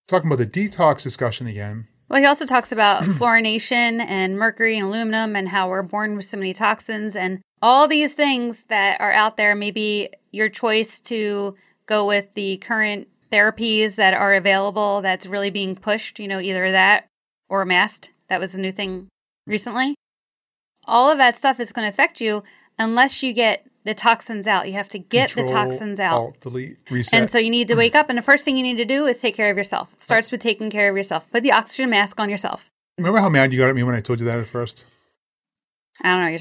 talking about the detox discussion again. Well, he also talks about fluorination and mercury and aluminum and how we're born with so many toxins and all these things that are out there. Maybe your choice to go with the current therapies that are available that's really being pushed, you know, either that or MAST. That was the new thing recently. All of that stuff is going to affect you unless you get the toxins out. You have to get Control, the toxins out. Alt, delete, reset. And so you need to wake up, and the first thing you need to do is take care of yourself. It starts with taking care of yourself. Put the oxygen mask on yourself. Remember how mad you got at me when I told you that at first? I don't know what you're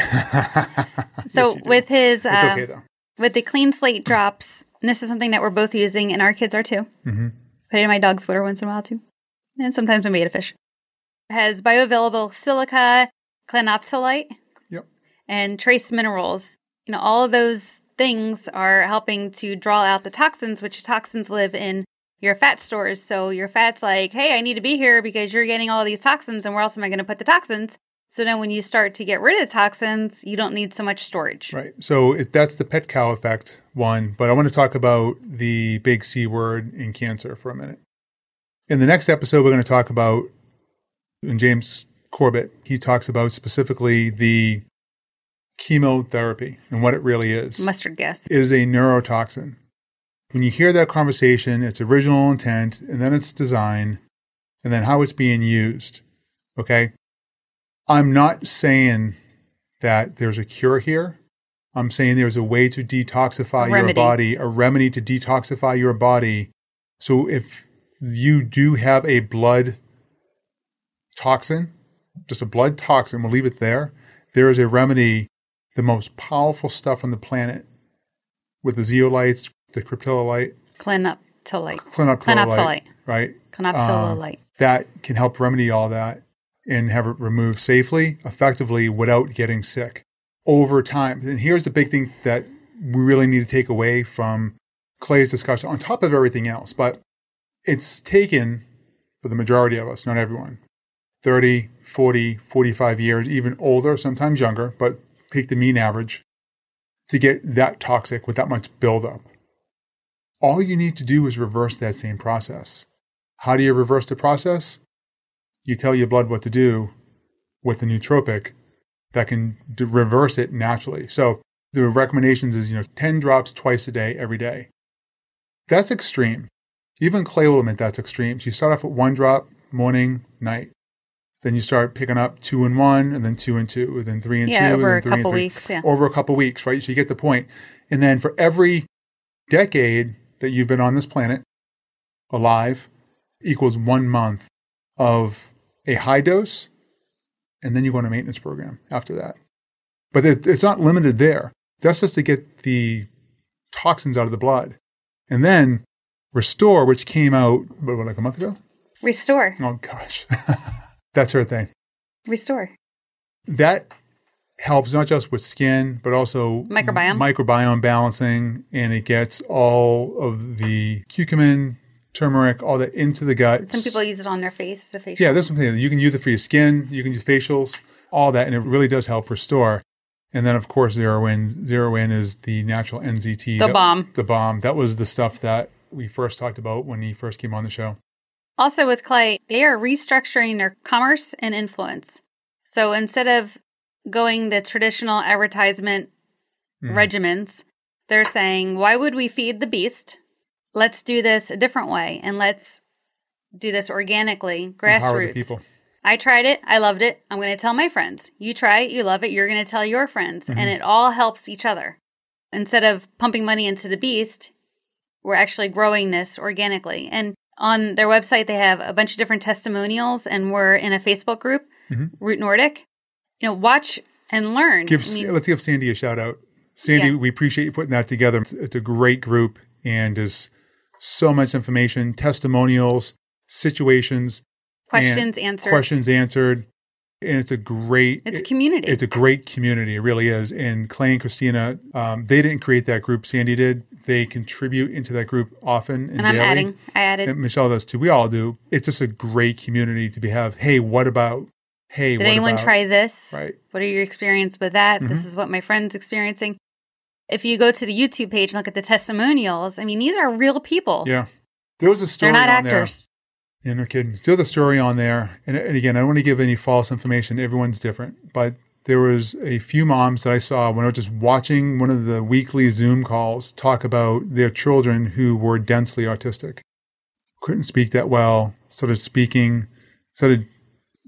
talking about. So yes, with his, it's okay, though. With the Clean Slate drops, and this is something that we're both using, and our kids are too. Mm-hmm. Put it in my dog's water once in a while too, and sometimes we made a fish. It has bioavailable silica, clinopsolite, yep, and trace minerals. You know, all of those things are helping to draw out the toxins, which toxins live in your fat stores. So your fat's like, hey, I need to be here because you're getting all these toxins, and where else am I going to put the toxins? So then when you start to get rid of the toxins, you don't need so much storage. Right. So that's the pet cow effect one. But I want to talk about the big C word in cancer for a minute. In the next episode, we're going to talk about, and James Corbett, he talks about specifically the chemotherapy and what it really is. Mustard gas. It is a neurotoxin. When you hear that conversation, its original intent, and then its design, and then how it's being used, okay? I'm not saying that there's a cure here. I'm saying there's a way to detoxify your body, a remedy to detoxify your body. So if you do have a blood toxin, just a blood toxin, we'll leave it there. There is a remedy, the most powerful stuff on the planet with the zeolites, the cryptolite. Clinopsolite. Right? Clinopsolite. That can help remedy all that and have it removed safely, effectively, without getting sick over time. And here's the big thing that we really need to take away from Clay's discussion on top of everything else. But it's taken, for the majority of us, not everyone, 30, 40, 45 years, even older, sometimes younger, but take the mean average, to get that toxic with that much buildup. All you need to do is reverse that same process. How do you reverse the process? You tell your blood what to do with the nootropic that can reverse it naturally. So the recommendations is, 10 drops twice a day, every day. That's extreme. Even Clay will admit that's extreme. So you start off with 1 drop, morning, night. Then you start picking up 2 and 1, and then 2 and 2, and then 3 and 2. Over and then 3 and 3. Weeks, yeah. Over a couple weeks, right? So you get the point. And then for every decade that you've been on this planet, alive, equals 1 month of a high dose, and then you go on a maintenance program after that. But it's not limited there. That's just to get the toxins out of the blood. And then Restore, which came out, like a month ago? Restore. Oh, gosh. That's her thing. Restore. That helps not just with skin, but also microbiome balancing, and it gets all of the curcumin, turmeric, all that into the gut. Some people use it on their face as a facial. Yeah, that's something. You can use it for your skin. You can use facials, all that. And it really does help restore. And then, of course, Zeroin. Zeroin is the natural NZT. The bomb. That was the stuff that we first talked about when he first came on the show. Also with Clay, they are restructuring their commerce and influence. So instead of going the traditional advertisement regimens, they're saying, why would we feed the beast? Let's do this a different way, and let's do this organically, grassroots. I tried it. I loved it. I'm going to tell my friends. You try it. You love it. You're going to tell your friends, and it all helps each other. Instead of pumping money into the beast, we're actually growing this organically. And on their website, they have a bunch of different testimonials, and we're in a Facebook group, Root Nordic. Watch and learn. Let's give Sandy a shout out. Sandy, we appreciate you putting that together. It's a great group, and is so much information, testimonials, situations, questions answered. And it's a community. It's a great community. It really is. And Clay and Christina, they didn't create that group. Sandy did. They contribute into that group often. And daily. I added. And Michelle does too. We all do. It's just a great community to have. Hey, what about? Hey, did anyone try this? Right. What are your experience with that? This is what my friend's experiencing. If you go to the YouTube page and look at the testimonials, these are real people. Yeah. There was a story on there. They're not actors. Yeah, no kidding. Still the story on there. And again, I don't want to give any false information. Everyone's different. But there was a few moms that I saw when I was just watching one of the weekly Zoom calls talk about their children who were densely autistic. Couldn't speak that well. Started speaking, started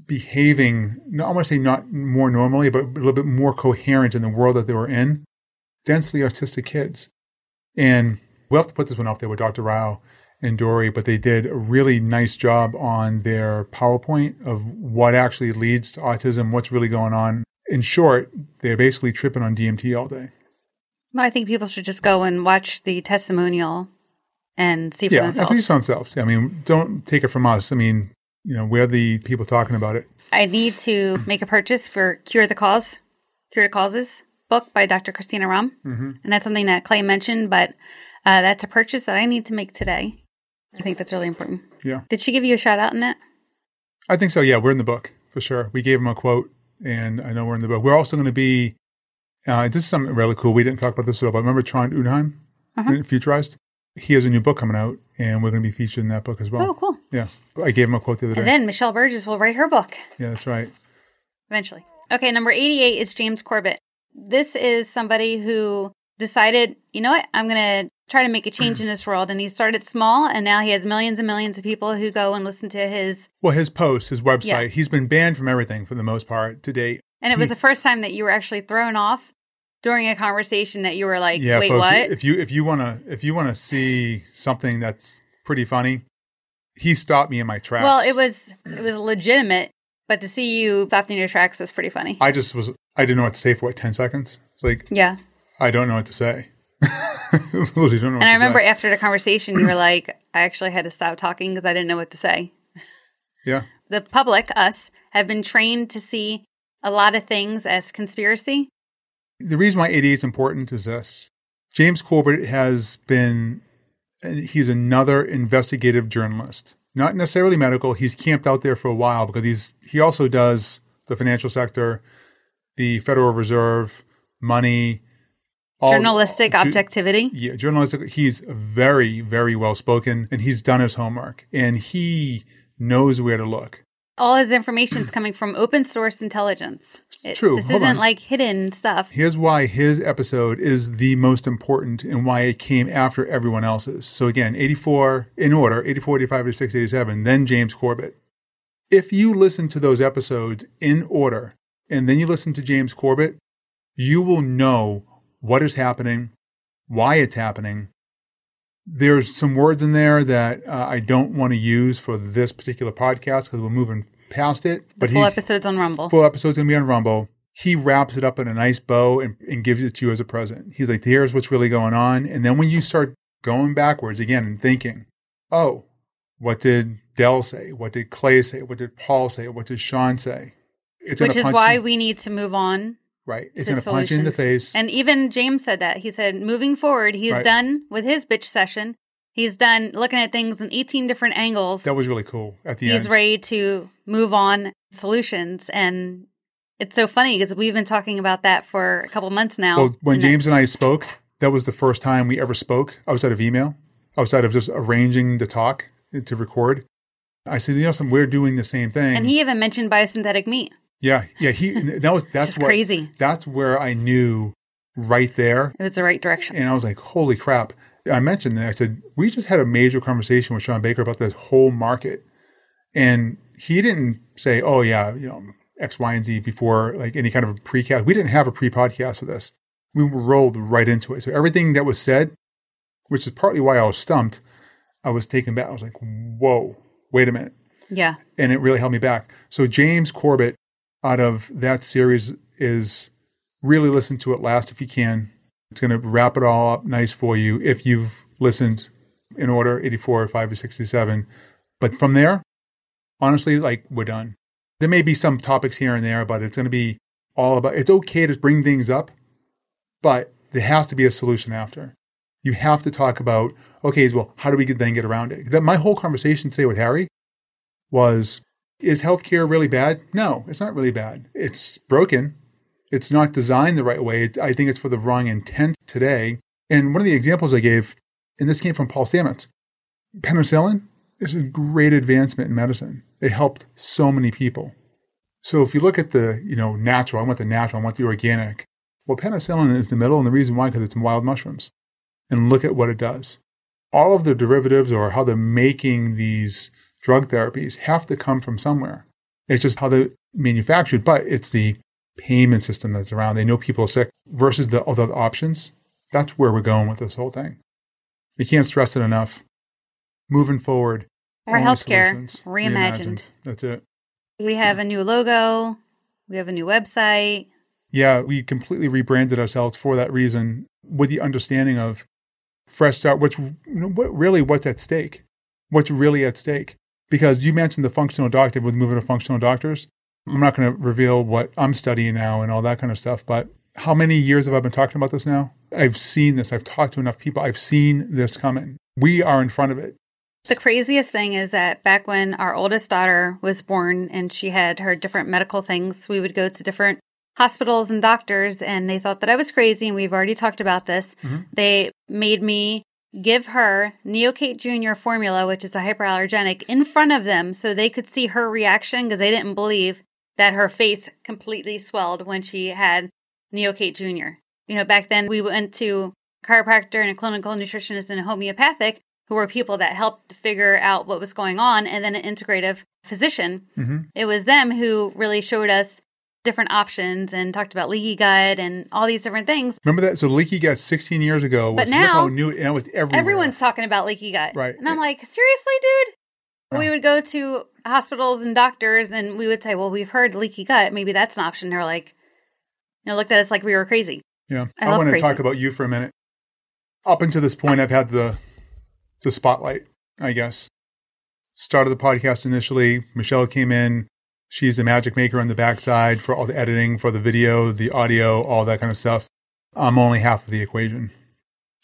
behaving, I want to say not more normally, but a little bit more coherent in the world that they were in. densely artistic kids. And we'll have to put this one up there with Dr. Rao and Dory, but they did a really nice job on their PowerPoint of what actually leads to autism, what's really going on. In short, they're basically tripping on DMT all day. Well, I think people should just go and watch the testimonial and see for themselves. Yeah, at least themselves. I mean, don't take it from us. I mean, you know, we're the people talking about it. I need to make a purchase for Cure the Causes book by Dr. Christina Rahm. Mm-hmm. And that's something that Clay mentioned, but that's a purchase that I need to make today. I think that's really important. Yeah. Did she give you a shout out in that? I think so. Yeah, we're in the book for sure. We gave him a quote, and I know we're in the book. We're also going to be, this is something really cool. We didn't talk about this at all, but remember Trond Unheim, Futurized? He has a new book coming out, and we're going to be featured in that book as well. Oh, cool. Yeah. I gave him a quote the other day. And then Michelle Burgess will write her book. Yeah, that's right. Eventually. Okay, number 88 is James Corbett. This is somebody who decided, you know what, I'm going to try to make a change in this world. And he started small, and now he has millions and millions of people who go and listen to his... Well, his posts, his website. Yeah. He's been banned from everything for the most part to date. And it was the first time that you were actually thrown off during a conversation that you were like, yeah, wait, folks, what? If you wanna see something that's pretty funny, he stopped me in my tracks. Well, it was legitimate, but to see you stopped in your tracks is pretty funny. I didn't know what to say for 10 seconds. It's like, yeah, I don't know what to say. I remember after the conversation, you were like, I actually had to stop talking because I didn't know what to say. Yeah. The public, us, have been trained to see a lot of things as conspiracy. The reason why 88 is important is this. James Corbett he's another investigative journalist. Not necessarily medical. He's camped out there for a while because he also does the financial sector, the Federal Reserve, money. Journalistic objectivity. Yeah, journalistic. He's very, very well-spoken, and he's done his homework, and he knows where to look. All his information is coming from open source intelligence. True. This isn't like hidden stuff. Here's why his episode is the most important and why it came after everyone else's. So again, 84 in order, 84, 85, 86, 87, then James Corbett. If you listen to those episodes in order and then you listen to James Corbett, you will know what is happening, why it's happening. There's some words in there that I don't want to use for this particular podcast because we're moving past it. But full episode's on Rumble. Full episode's going to be on Rumble. He wraps it up in a nice bow and gives it to you as a present. He's like, here's what's really going on. And then when you start going backwards again and thinking, oh, what did Dell say? What did Clay say? What did Paul say? What did Sean say? Which is why we need to move on. Right. It's going to punch you in the face. And even James said that. He said, moving forward, he's done with his bitch session. He's done looking at things in 18 different angles. That was really cool at the end. He's ready to move on solutions. And it's so funny because we've been talking about that for a couple months now. Well, when James and I spoke, that was the first time we ever spoke outside of email, outside of just arranging the talk to record. I said, you know something, we're doing the same thing. And he even mentioned biosynthetic meat. Yeah, that's just crazy. That's where I knew right there. It was the right direction. And I was like, holy crap. I mentioned that. I said, we just had a major conversation with Sean Baker about this whole market. And he didn't say, oh yeah, you know, X, Y, and Z before like any kind of a precast. We didn't have a pre-podcast for this. We rolled right into it. So everything that was said, which is partly why I was stumped, I was taken back. I was like, whoa, wait a minute. Yeah. And it really held me back. So James Corbett out of that series is really listen to it last if you can. It's going to wrap it all up nice for you if you've listened in order 84, 5, or 67. But from there, honestly, like we're done. There may be some topics here and there, but it's going to be all about, it's okay to bring things up, but there has to be a solution after. You have to talk about, okay, well, how do we then get around it? My whole conversation today with Harry was, is healthcare really bad? No, it's not really bad. It's broken. It's not designed the right way. I think it's for the wrong intent today. And one of the examples I gave, and this came from Paul Stamets, penicillin is a great advancement in medicine. It helped so many people. So if you look at the, you know, natural, I want the natural, I want the organic. Well, penicillin is the middle, and the reason why, because it's wild mushrooms. And look at what it does. All of the derivatives or how they're making these drug therapies have to come from somewhere. It's just how they're manufactured, but it's the payment system that's around. They know people are sick versus the other options. That's where we're going with this whole thing. We can't stress it enough. Moving forward. Our healthcare reimagined. That's it. We have a new logo. We have a new website. Yeah, we completely rebranded ourselves for that reason with the understanding of fresh start, what's at stake. What's really at stake? Because you mentioned the functional doctor with moving to functional doctors. I'm not going to reveal what I'm studying now and all that kind of stuff, but how many years have I been talking about this now? I've seen this. I've talked to enough people. I've seen this coming. We are in front of it. The craziest thing is that back when our oldest daughter was born and she had her different medical things, we would go to different hospitals and doctors, and they thought that I was crazy, and we've already talked about this. Mm-hmm. They made me give her Neocate Junior formula, which is a hyperallergenic, in front of them so they could see her reaction because they didn't believe that her face completely swelled when she had Neocate Junior. You know, back then we went to a chiropractor and a clinical nutritionist and a homeopathic, who were people that helped figure out what was going on, and then an integrative physician. Mm-hmm. It was them who really showed us different options and talked about leaky gut and all these different things. Remember that? So leaky gut 16 years ago was new, and it's everywhere. Everyone's talking about leaky gut. Right. And I'm like, seriously, dude? Oh. We would go to hospitals and doctors, and we would say, well, we've heard leaky gut. Maybe that's an option. They're like, looked at us like we were crazy. Yeah. I want to talk about you for a minute. Up until this point, I've had the spotlight, I guess. Started the podcast initially. Michelle came in. She's the magic maker on the backside for all the editing, for the video, the audio, all that kind of stuff. I'm only half of the equation.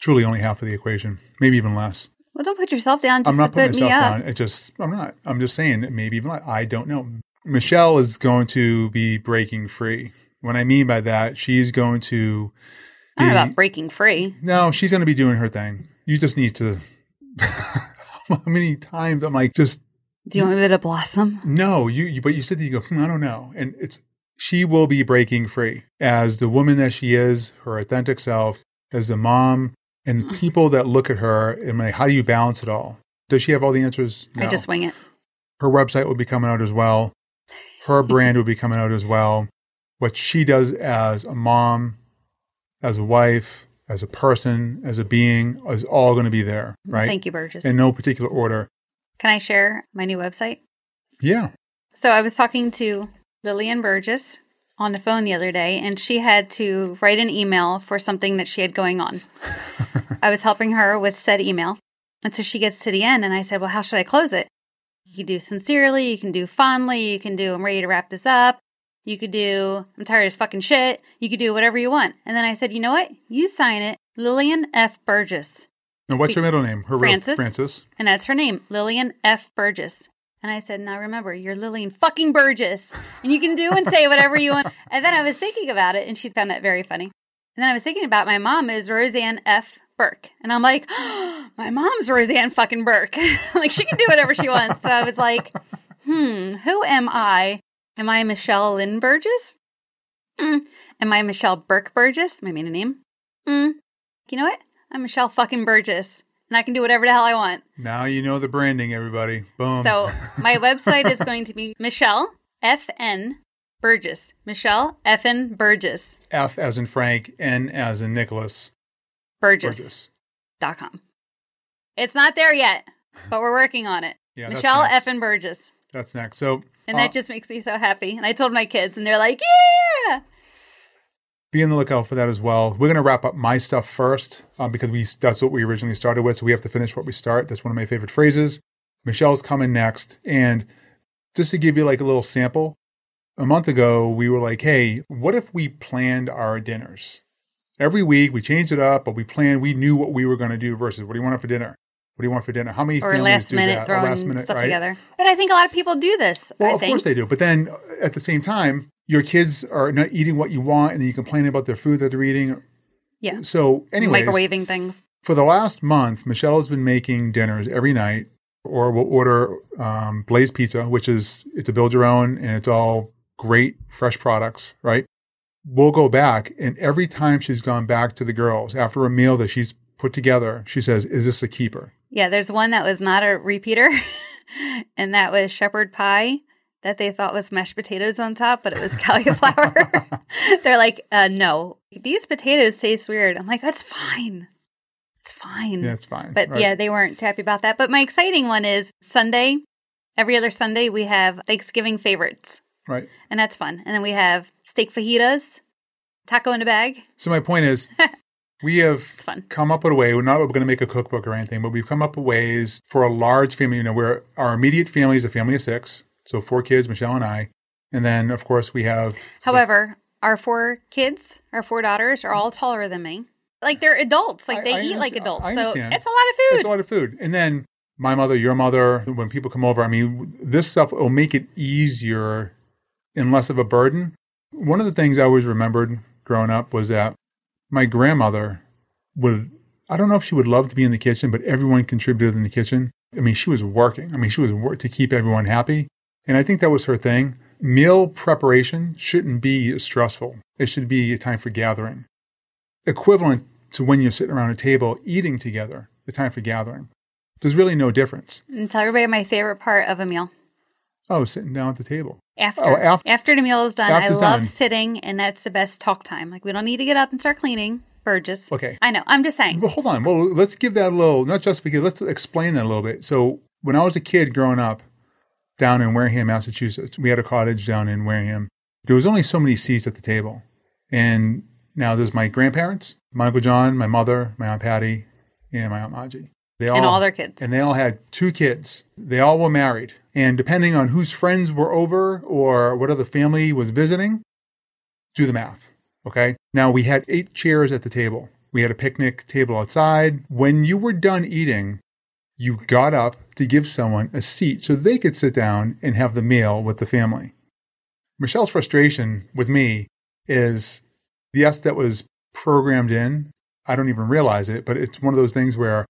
Truly only half of the equation. Maybe even less. Well, don't put yourself down just to put me up. I'm not putting myself down. I'm not. I'm just saying maybe even less. I don't know. Michelle is going to be breaking free. What I mean by that, she's going to be... I don't know about breaking free. No, she's going to be doing her thing. You just need to... How many times I'm like, just do you want me to blossom? No, but you sit there, you go, I don't know. And she will be breaking free as the woman that she is, her authentic self, as the mom, and the people that look at her and like, how do you balance it all? Does she have all the answers? No. I just wing it. Her website will be coming out as well. Her brand will be coming out as well. What she does as a mom, as a wife, as a person, as a being, is all going to be there, right? Thank you, Burgess. In no particular order. Can I share my new website? Yeah. So I was talking to Lillian Burgess on the phone the other day, and she had to write an email for something that she had going on. I was helping her with said email. And so she gets to the end, and I said, well, how should I close it? You can do sincerely, you can do fondly, you can do I'm ready to wrap this up. You could do, I'm tired as fucking shit. You could do whatever you want. And then I said, you know what? You sign it, Lillian F. Burgess. And what's your middle name? Her Francis. Francis. And that's her name, Lillian F. Burgess. And I said, now remember, you're Lillian fucking Burgess. And you can do and say whatever you want. And then I was thinking about it, and she found that very funny. And then I was thinking about my mom is Roseanne F. Burke. And I'm like, oh, my mom's Roseanne fucking Burke. Like, she can do whatever she wants. So I was like, who am I? Am I Michelle Lynn Burgess? Am I Michelle Burke Burgess? My maiden name. You know what? I'm Michelle fucking Burgess, and I can do whatever the hell I want. Now you know the branding, everybody. Boom. So my website is going to be Michelle FN Burgess. Michelle FN Burgess. F as in Frank, N as in Nicholas. Burgess.com. It's not there yet, but we're working on it. Yeah, Michelle FN Burgess. That's next. So. And that just makes me so happy. And I told my kids, and they're like, yeah! Be on the lookout for that as well. We're going to wrap up my stuff first because that's what we originally started with. So we have to finish what we start. That's one of my favorite phrases. Michelle's coming next. And just to give you like a little sample, a month ago, we were like, hey, what if we planned our dinners? Every week, we changed it up, but we knew what we were going to do versus what do you want for dinner? What do you want for dinner? How many families do that? Or last minute stuff, right? Together. But I think a lot of people do this. Well, of course they do. But then at the same time, your kids are not eating what you want, and then you complain about their food that they're eating. Yeah. So anyways. Microwaving things. For the last month, Michelle has been making dinners every night, or we'll order Blaze Pizza, which is, it's a build your own, and it's all great, fresh products, right? We'll go back, and every time she's gone back to the girls, after a meal that she's put together, she says, is this a keeper? Yeah, there's one that was not a repeater, and that was shepherd pie that they thought was mashed potatoes on top, but it was cauliflower. They're like, no, these potatoes taste weird. I'm like, that's fine. It's fine. Yeah, it's fine. But right. Yeah, they weren't happy about that. But my exciting one is Sunday. Every other Sunday, we have Thanksgiving favorites. Right. And that's fun. And then we have steak fajitas, taco in a bag. So my point is, we have come up with a way. We're not going to make a cookbook or anything, but we've come up with ways for a large family. You know, where our immediate family is a family of 6. So 4 kids, Michelle and I. And then, of course, we have... However, our 4 kids, our 4 daughters are all taller than me. Like, they're adults. Like, they eat like adults. So it's a lot of food. It's a lot of food. And then my mother, your mother, when people come over, I mean, this stuff will make it easier and less of a burden. One of the things I always remembered growing up was that my grandmother would, I don't know if she would love to be in the kitchen, but everyone contributed in the kitchen. I mean, she was working. I mean, she was to keep everyone happy. And I think that was her thing. Meal preparation shouldn't be stressful. It should be a time for gathering. Equivalent to when you're sitting around a table eating together, the time for gathering. There's really no difference. And tell everybody my favorite part of a meal. Oh, sitting down at the table. After the meal is done, I love sitting, and that's the best talk time. Like, we don't need to get up and start cleaning. Burgess. Okay. I know. I'm just saying. Well, hold on. Well, let's give that a little, not just because, let's explain that a little bit. So when I was a kid growing up down in Wareham, Massachusetts, we had a cottage down in Wareham. There was only so many seats at the table. And now there's my grandparents, my Uncle John, my mother, my Aunt Patty, and my Aunt Margie. And all their kids. And they all had 2 kids. They all were married. And depending on whose friends were over or what other family was visiting, do the math, okay? Now, we had 8 chairs at the table. We had a picnic table outside. When you were done eating, you got up to give someone a seat so they could sit down and have the meal with the family. Michelle's frustration with me is, yes, that was programmed in. I don't even realize it, but it's one of those things where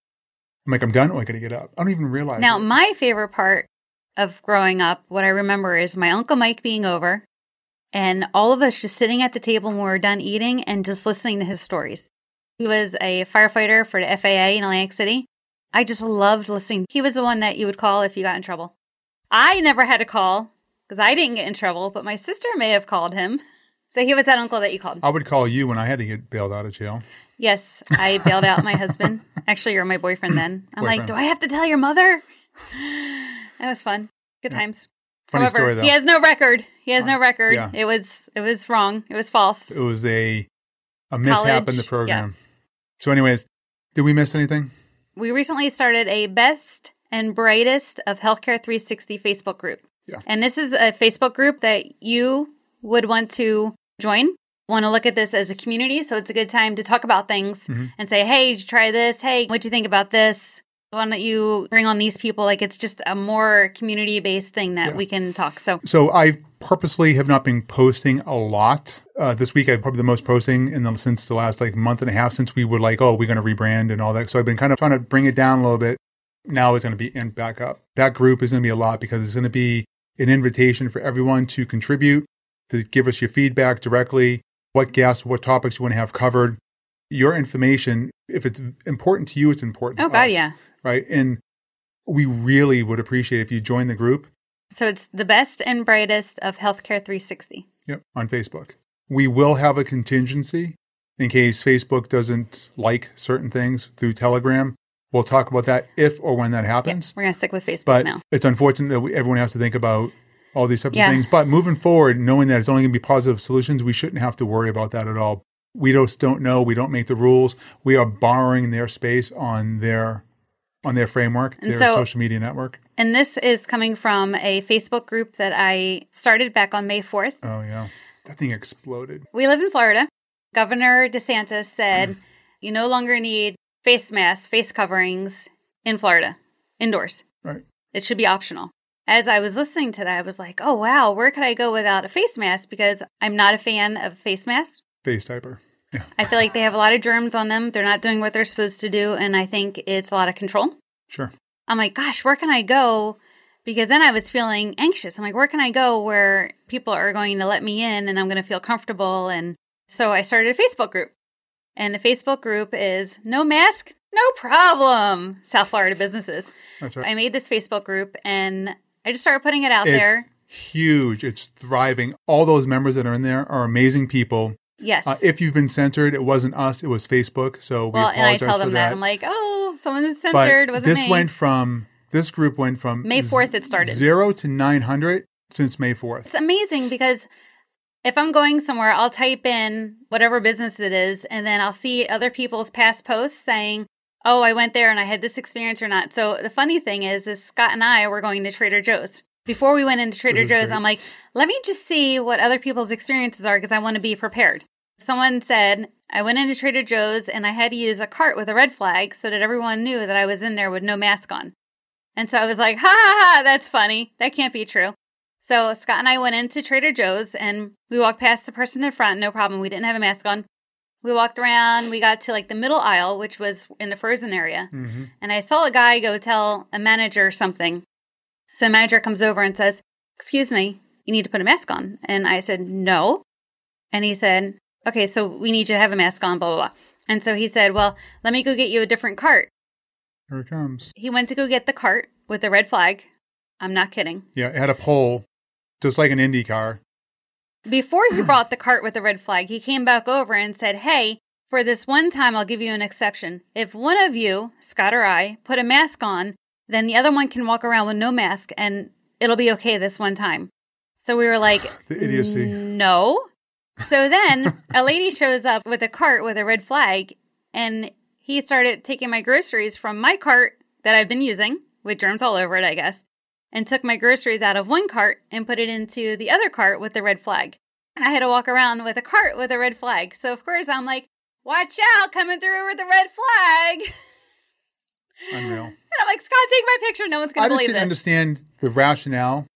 I'm like, I'm done. Oh, I got to get up. I don't even realize it. Now, my favorite part of growing up, what I remember is my Uncle Mike being over and all of us just sitting at the table when we were done eating and just listening to his stories. He was a firefighter for the FAA in Atlantic City. I just loved listening. He was the one that you would call if you got in trouble. I never had a call because I didn't get in trouble, but my sister may have called him. So he was that uncle that you called. I would call you when I had to get bailed out of jail. Yes, I bailed out my husband. Actually, you're my boyfriend then. I'm like, do I have to tell your mother? That was fun. Good times. Funny However, story, though. He has no record. Yeah. It was wrong. It was false. It was a mishap in the program. Yeah. So anyways, did we miss anything? We recently started a Best and Brightest of Healthcare 360 Facebook group. Yeah. And this is a Facebook group that you would want to join. Want to look at this as a community, so it's a good time to talk about things and say, hey, did you try this? Hey, what'd you think about this? Why don't you bring on these people? Like, it's just a more community-based thing that we can talk. So I purposely have not been posting a lot. This week, I've probably the most posting since the last month and a half, since we were we're going to rebrand and all that. So I've been kind of trying to bring it down a little bit. Now it's going to be back up. That group is going to be a lot because it's going to be an invitation for everyone to contribute, to give us your feedback directly, what guests, what topics you want to have covered, your information. If it's important to you, it's important to us. Yeah. Right? And we really would appreciate if you join the group. So it's the Best and Brightest of Healthcare 360. Yep, on Facebook. We will have a contingency in case Facebook doesn't like certain things through Telegram. We'll talk about that if or when that happens. Yep, we're going to stick with Facebook now. It's unfortunate that everyone has to think about all these types of things. But moving forward, knowing that it's only going to be positive solutions, we shouldn't have to worry about that at all. We just don't know. We don't make the rules. We are borrowing their space on their framework, their social media network. And this is coming from a Facebook group that I started back on May 4th. Oh, yeah. That thing exploded. We live in Florida. Governor DeSantis said, you no longer need face masks, face coverings in Florida, indoors. Right. It should be optional. As I was listening to that, I was like, oh, wow, where could I go without a face mask? Because I'm not a fan of face masks. Face diaper. Yeah. I feel like they have a lot of germs on them. They're not doing what they're supposed to do. And I think it's a lot of control. Sure. I'm like, gosh, where can I go? Because then I was feeling anxious. I'm like, where can I go where people are going to let me in and I'm going to feel comfortable? And so I started a Facebook group. And the Facebook group is No Mask, No Problem, South Florida Businesses. That's right. I made this Facebook group and I just started putting it out there. huge. It's thriving. All those members that are in there are amazing people. Yes. If you've been censored, it wasn't us. It was Facebook. So we apologize for that. And I tell them that. I'm like, oh, someone was censored. It wasn't me. This group went from May 4th it started. 0 to 900 since May 4th. It's amazing because if I'm going somewhere, I'll type in whatever business it is, and then I'll see other people's past posts saying, oh, I went there and I had this experience or not. So the funny thing is Scott and I were going to Trader Joe's. Before we went into Trader Joe's, I'm like, let me just see what other people's experiences are because I want to be prepared. Someone said, I went into Trader Joe's and I had to use a cart with a red flag so that everyone knew that I was in there with no mask on. And so I was like, ha, ha, ha, that's funny. That can't be true. So Scott and I went into Trader Joe's and we walked past the person in front, no problem. We didn't have a mask on. We walked around. We got to like the middle aisle, which was in the frozen area. Mm-hmm. And I saw a guy go tell a manager something. So the manager comes over and says, excuse me, you need to put a mask on. And I said, no. And he said, okay, so we need you to have a mask on, blah, blah, blah. And so he said, well, let me go get you a different cart. Here it comes. He went to go get the cart with the red flag. I'm not kidding. Yeah, it had a pole, just like an Indy car. Before he brought the cart with the red flag, he came back over and said, hey, for this one time, I'll give you an exception. If one of you, Scott or I, put a mask on, then the other one can walk around with no mask, and it'll be okay this one time. So we were like, the idiocy. No. So then a lady shows up with a cart with a red flag, and he started taking my groceries from my cart that I've been using, with germs all over it, I guess, and took my groceries out of one cart and put it into the other cart with the red flag. And I had to walk around with a cart with a red flag. So, of course, I'm like, watch out, coming through with the red flag. Unreal. And I'm like, Scott, take my picture. No one's going to believe this. I just didn't understand the rationale.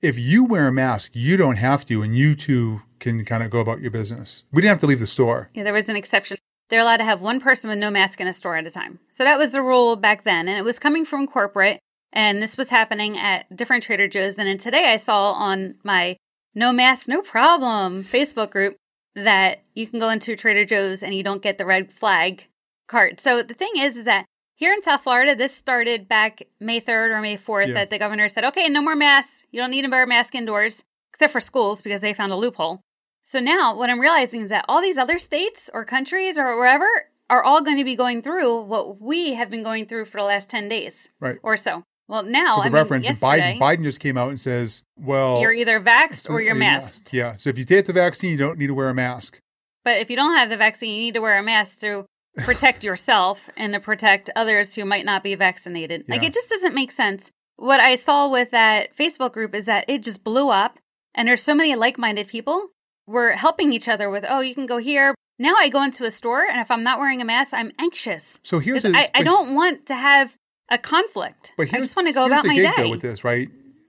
If you wear a mask, you don't have to, and you too can kind of go about your business. We didn't have to leave the store. Yeah, there was an exception. They're allowed to have one person with no mask in a store at a time. So that was the rule back then. And it was coming from corporate. And this was happening at different Trader Joe's. And then today I saw on my No Mask, No Problem Facebook group that you can go into Trader Joe's and you don't get the red flag cart. So the thing is that here in South Florida, this started back May 3rd or May 4th that the governor said, okay, no more masks. You don't need to wear a mask indoors, except for schools because they found a loophole. So now what I'm realizing is that all these other states or countries or wherever are all going to be going through what we have been going through for the last 10 days or so. Well, now, for the reference, Biden just came out and says, well, you're either vaxxed or you're masked. Yeah. So if you take the vaccine, you don't need to wear a mask. But if you don't have the vaccine, you need to wear a mask to protect yourself and to protect others who might not be vaccinated. Yeah. Like, it just doesn't make sense. What I saw with that Facebook group is that it just blew up. And there's so many like-minded people. We're helping each other with, oh, you can go here. Now I go into a store, and if I'm not wearing a mask, I'm anxious. So here's I don't want to have a conflict. But I just want to go about my day. Here's the gig, though, with this, right?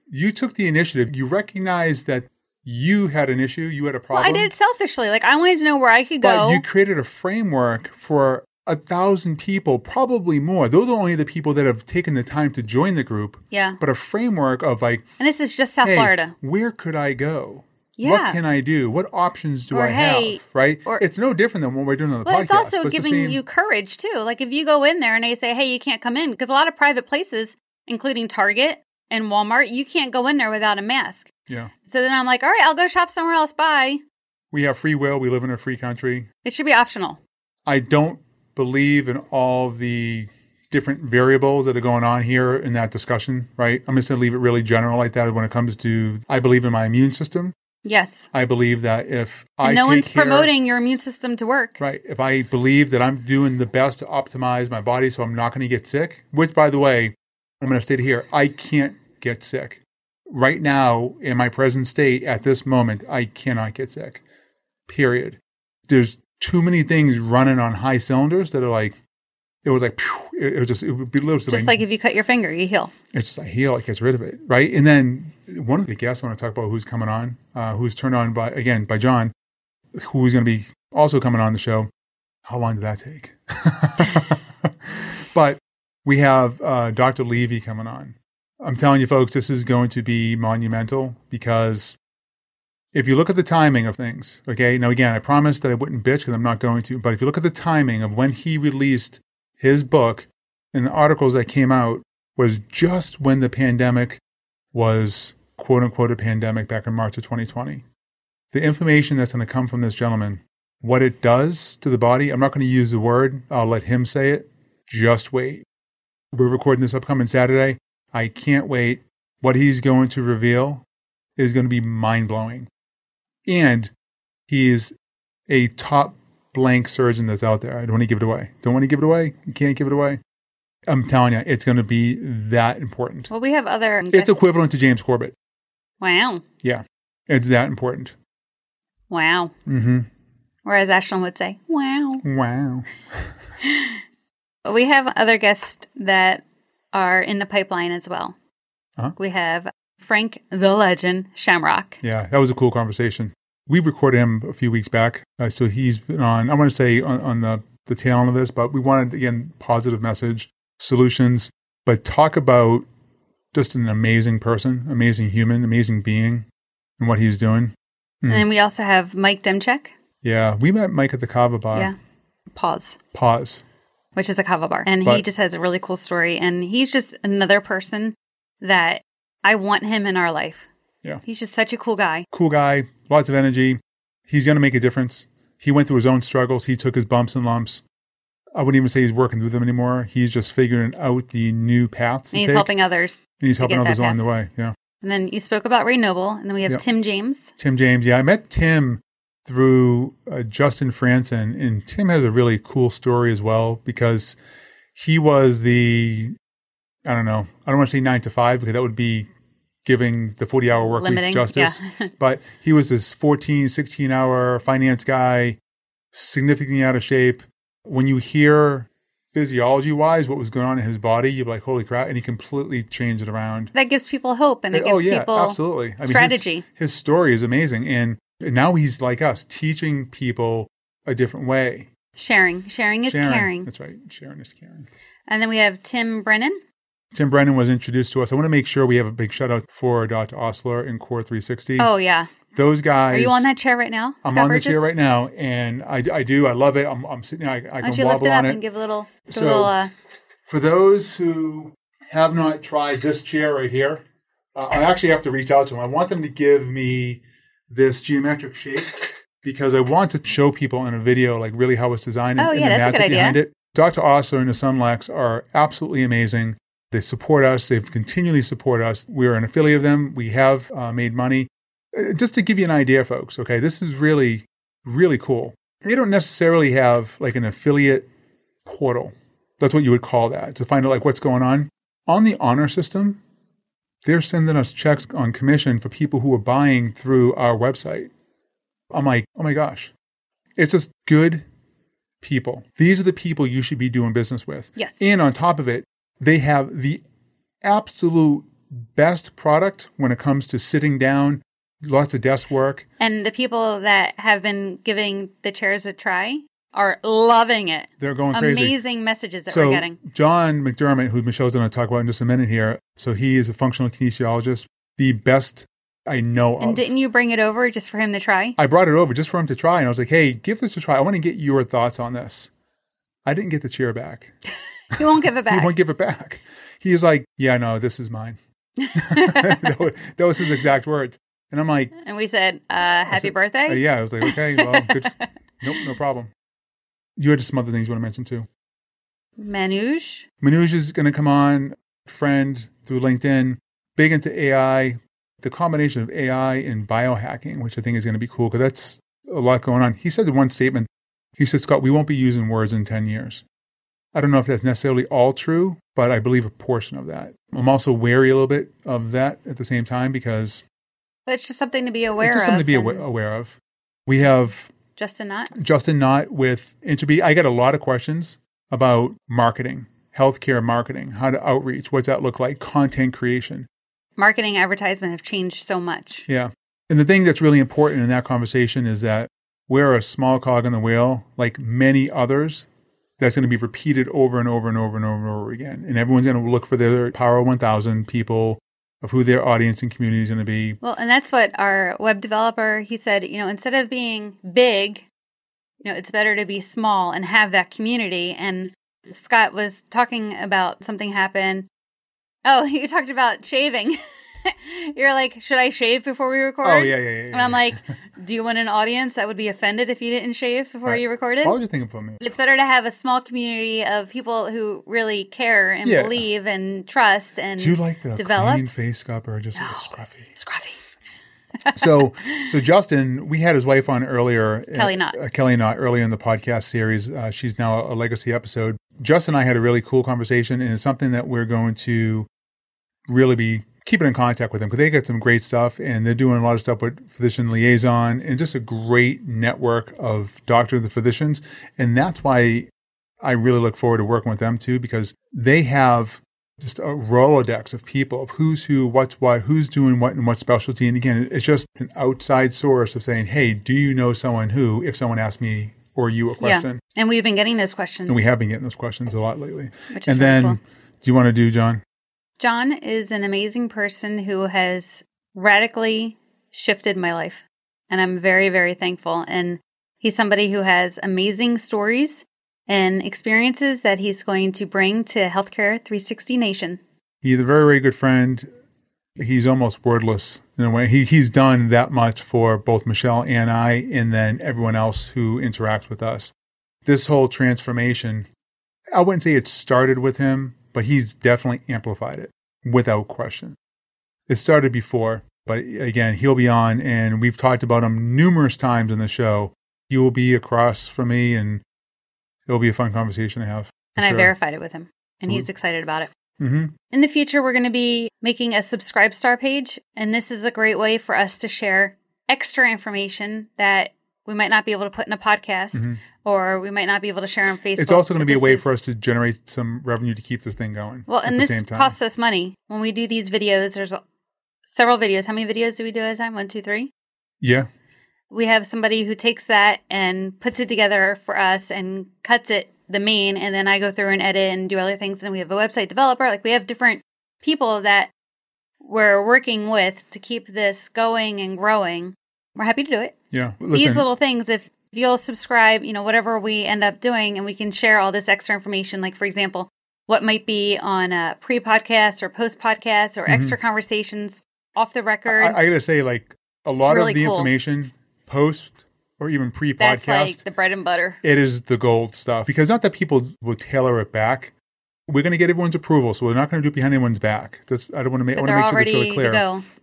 You took the initiative. You recognized that you had an issue. You had a problem. Well, I did it selfishly. Like, I wanted to know where I could go. But you created a framework for 1,000 people, probably more. Those are only the people that have taken the time to join the group. Yeah. But a framework of like, and this is just South Florida. Where could I go? Yeah. What can I do? What options do I have? Right? It's no different than what we're doing on the podcast. It's also giving you courage, too. Like, if you go in there and they say, hey, you can't come in, because a lot of private places, including Target and Walmart, you can't go in there without a mask. Yeah. So then I'm like, all right, I'll go shop somewhere else. Bye. We have free will. We live in a free country. It should be optional. I don't believe in all the different variables that are going on here in that discussion, right? I'm just going to leave it really general like that when it comes to, I believe in my immune system. Yes. I believe that if I no one's promoting your immune system to work. Right. If I believe that I'm doing the best to optimize my body so I'm not going to get sick, which, by the way, I'm going to state here, I can't get sick. Right now, in my present state, at this moment, I cannot get sick. Period. There's too many things running on high cylinders that are like, it was like, pew, it would be literally just like if you cut your finger, you heal. It's just, I heal, it gets rid of it, right? And then one of the guests I want to talk about who's coming on, who's turned on by John, who's going to be also coming on the show. How long did that take? But we have Dr. Levy coming on. I'm telling you, folks, this is going to be monumental because if you look at the timing of things, okay? Now, again, I promised that I wouldn't bitch because I'm not going to, but if you look at the timing of when he released his book and the articles that came out was just when the pandemic was quote-unquote a pandemic back in March of 2020. The inflammation that's going to come from this gentleman, what it does to the body, I'm not going to use the word. I'll let him say it. Just wait. We're recording this upcoming Saturday. I can't wait. What he's going to reveal is going to be mind-blowing. And he's a top blank surgeon that's out there. I don't want to give it away. Don't want to give it away. You can't give it away. I'm telling you, it's going to be that important. Well, we have other... It's equivalent to James Corbett. Wow. Yeah. It's that important. Wow. Mm-hmm. Or as Ashlyn would say, wow. Wow. We have other guests that are in the pipeline as well. Uh-huh. We have Frank the Legend Shamrock. Yeah, that was a cool conversation. We recorded him a few weeks back, so he's been on, I want to say on the tail end of this, but we wanted, again, positive message, solutions, but talk about just an amazing person, amazing human, amazing being, and what he's doing. Mm. And we also have Mike Demchek. Yeah, we met Mike at the Kava Bar. Yeah, Pause. Which is a Kava Bar. And he just has a really cool story, and he's just another person that I want him in our life. Yeah. He's just such a cool guy. Cool guy, lots of energy. He's going to make a difference. He went through his own struggles. He took his bumps and lumps. I wouldn't even say he's working through them anymore. He's just figuring out the new paths. And he's helping others. And he's helping others along the way. Yeah. And then you spoke about Renoble, and then we have Tim James. Tim James. Yeah. I met Tim through Justin Franson, and Tim has a really cool story as well, because he was the, I don't want to say 9 to 5, because that would be giving the 40-hour work week justice. Yeah. But he was this 14, 16-hour finance guy, significantly out of shape. When you hear physiology-wise what was going on in his body, you're like, holy crap, and he completely changed it around. That gives people hope, and it gives people strategy. I mean, his story is amazing, and now he's like us, teaching people a different way. Sharing is caring. That's right. Sharing is caring. And then we have Tim Brennan. Tim Brennan was introduced to us. I want to make sure we have a big shout out for Dr. Osler and Core 360. Oh, yeah. Those guys. Are you on that chair right now? I'm on the chair right now, and I love it. I'm sitting there. I can wobble on it. Why don't you lift it up and give a little. For those who have not tried this chair right here, I actually have to reach out to them. I want them to give me this geometric shape, because I want to show people in a video like really how it's designed and the magic behind it. Dr. Osler and his son Lex are absolutely amazing. They support us. They've continually supported us. We're an affiliate of them. We have made money. Just to give you an idea, folks, okay, this is really, really cool. They don't necessarily have like an affiliate portal. That's what you would call that, to find out like what's going on. On the honor system, they're sending us checks on commission for people who are buying through our website. I'm like, oh my gosh. It's just good people. These are the people you should be doing business with. Yes. And on top of it, they have the absolute best product when it comes to sitting down, lots of desk work. And the people that have been giving the chairs a try are loving it. They're going crazy. Amazing messages that we're getting. John McDermott, who Michelle's going to talk about in just a minute here, so he is a functional kinesiologist, the best I know of. And didn't you bring it over just for him to try? I brought it over just for him to try, and I was like, hey, give this a try. I want to get your thoughts on this. I didn't get the chair back. He won't give it back. He won't give it back. He's like, yeah, no, this is mine. That was his exact words. And I'm like... And we said, happy birthday? Yeah, I was like, okay, well, good. Nope, no problem. You had some other things you want to mention too. Manoj. Manoj is going to come on, friend, through LinkedIn, big into AI, the combination of AI and biohacking, which I think is going to be cool, because that's a lot going on. He said the one statement, he said, Scott, we won't be using words in 10 years. I don't know if that's necessarily all true, but I believe a portion of that. I'm also wary a little bit of that at the same time, because... But it's just something to be aware of. We have... Justin Knott with Interbee. I get a lot of questions about marketing, healthcare marketing, how to outreach, what's that look like, content creation. Marketing, advertisement have changed so much. Yeah. And the thing that's really important in that conversation is that we're a small cog in the wheel, like many others, that's going to be repeated over and over and over and over and over again. And everyone's going to look for their Power 1000 people, of who their audience and community is going to be. Well, and that's what our web developer, he said, instead of being big, it's better to be small and have that community. And Scott was talking about something happened. Oh, you talked about shaving. You're like, should I shave before we record? Oh, yeah. And I'm like, do you want an audience that would be offended if you didn't shave before you recorded? Why would you think for me? It's better to have a small community of people who really care and believe and trust and develop. Do you like the clean face scalp or just scruffy? Scruffy. So Justin, we had his wife on earlier. Kelly Knott earlier in the podcast series. She's now a legacy episode. Justin and I had a really cool conversation, and it's something that we're going to really be keeping in contact with them because they got some great stuff, and they're doing a lot of stuff with Physician Liaison and just a great network of doctors and physicians. And that's why I really look forward to working with them too, because they have just a Rolodex of people, of who's who, what's what, who's doing what and what specialty. And again, it's just an outside source of saying, hey, do you know someone who, if someone asked me or you a question? Yeah. And we've been getting those questions. And we have been getting those questions a lot lately. Which is really cool. Do you want to do John? John is an amazing person who has radically shifted my life. And I'm very, very thankful. And he's somebody who has amazing stories and experiences that he's going to bring to Healthcare 360 Nation. He's a very, very good friend. He's almost wordless in a way. He's done that much for both Michelle and I, and then everyone else who interacts with us. This whole transformation, I wouldn't say it started with him, but he's definitely amplified it without question. It started before, but again, he'll be on, and we've talked about him numerous times in the show. He will be across from me, and it'll be a fun conversation to have. And sure. I verified it with him, and he's excited about it. Mm-hmm. In the future, we're going to be making a Subscribe Star page, and this is a great way for us to share extra information that we might not be able to put in a podcast, mm-hmm. or we might not be able to share on Facebook. It's also going to be a way for us to generate some revenue to keep this thing going. Well, and this costs us money. When we do these videos, there's several videos. How many videos do we do at a time? 1, 2, 3? Yeah. We have somebody who takes that and puts it together for us and cuts it, the main, and then I go through and edit and do other things. And we have a website developer. Like, we have different people that we're working with to keep this going and growing. We're happy to do it. Yeah. Listen. These little things, if you'll subscribe, whatever we end up doing, and we can share all this extra information. Like, for example, what might be on a pre-podcast or post-podcast or mm-hmm. extra conversations off the record. I got to say, like, a lot really of the information post or even pre-podcast. That's like the bread and butter. It is the gold stuff. Because not that people will tailor it back. We're going to get everyone's approval, so we're not going to do it behind anyone's back. I want to make sure that's really clear.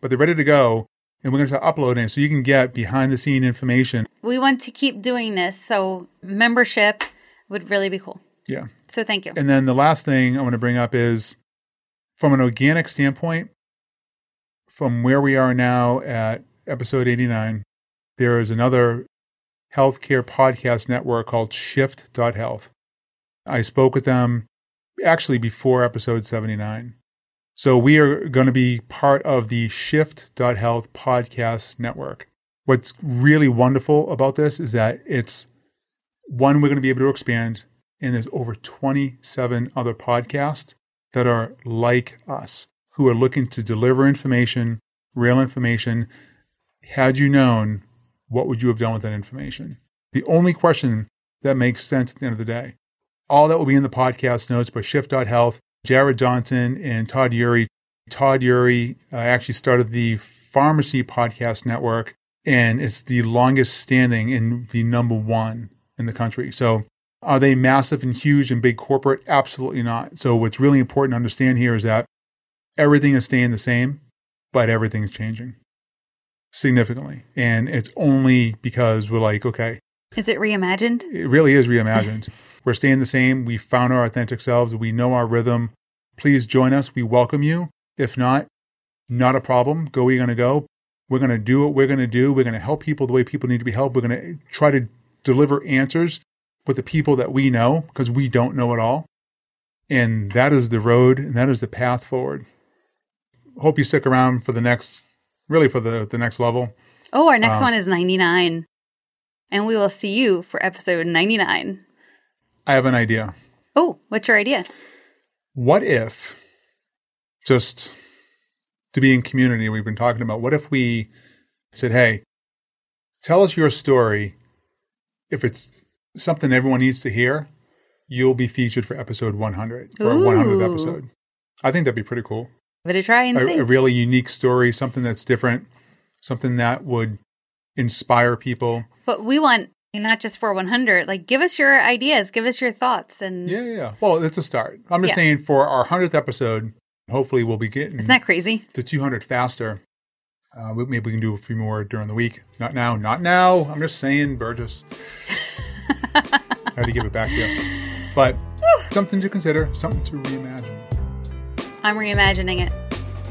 But they're ready to go, and we're going to start uploading so you can get behind-the-scene information. We want to keep doing this, so membership would really be cool. Yeah. So thank you. And then the last thing I want to bring up is, from an organic standpoint, from where we are now at episode 89, there is another healthcare podcast network called Shift.Health. I spoke with them actually before episode 79. So we are going to be part of the Shift.Health podcast network. What's really wonderful about this is that it's one, we're going to be able to expand, and there's over 27 other podcasts that are like us, who are looking to deliver information, real information. Had you known, what would you have done with that information? The only question that makes sense at the end of the day. All that will be in the podcast notes, but Shift.Health, Jared Johnson and Todd Urey. Todd Urey actually started the Pharmacy Podcast Network, and it's the longest standing and the #1 in the country. So are they massive and huge and big corporate? Absolutely not. So what's really important to understand here is that everything is staying the same, but everything's changing significantly. And it's only because we're like, okay. Is it reimagined? It really is reimagined. We're staying the same. We found our authentic selves. We know our rhythm. Please join us. We welcome you. If not, not a problem. Go where you're going to go. We're going to do what we're going to do. We're going to help people the way people need to be helped. We're going to try to deliver answers with the people that we know, because we don't know it all. And that is the road, and that is the path forward. Hope you stick around for the next, really for the next level. Oh, our next one is 99. And we will see you for episode 99. I have an idea. Oh, what's your idea? What if, just to be in community, we've been talking about, what if we said, hey, tell us your story. If it's something everyone needs to hear, you'll be featured for episode 100 or 100th episode. I think that'd be pretty cool. Give it a try and see. A really unique story, something that's different, something that would inspire people. But we want, not just 4 100, like give us your ideas, give us your thoughts. And yeah. Well, it's a start. I'm just saying for our 100th episode, hopefully we'll be getting Isn't that crazy? To 200 faster. Maybe we can do a few more during the week. Not now. I'm just saying, Burgess. I had to give it back to you. But something to consider, something to reimagine. I'm reimagining it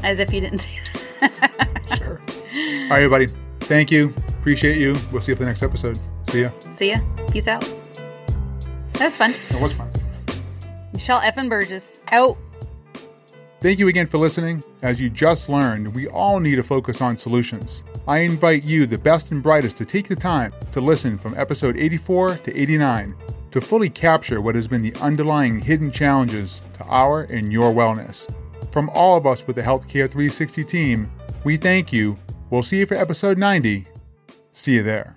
as if you didn't see it. Sure. All right, everybody. Thank you. Appreciate you. We'll see you for the next episode. See ya. See ya. Peace out. That was fun. That was fun. Michelle Effin Burgess out. Thank you again for listening. As you just learned, we all need to focus on solutions. I invite you, the best and brightest, to take the time to listen from episode 84 to 89 to fully capture what has been the underlying hidden challenges to our and your wellness. From all of us with the Healthcare 360 team, we thank you. We'll see you for episode 90. See you there.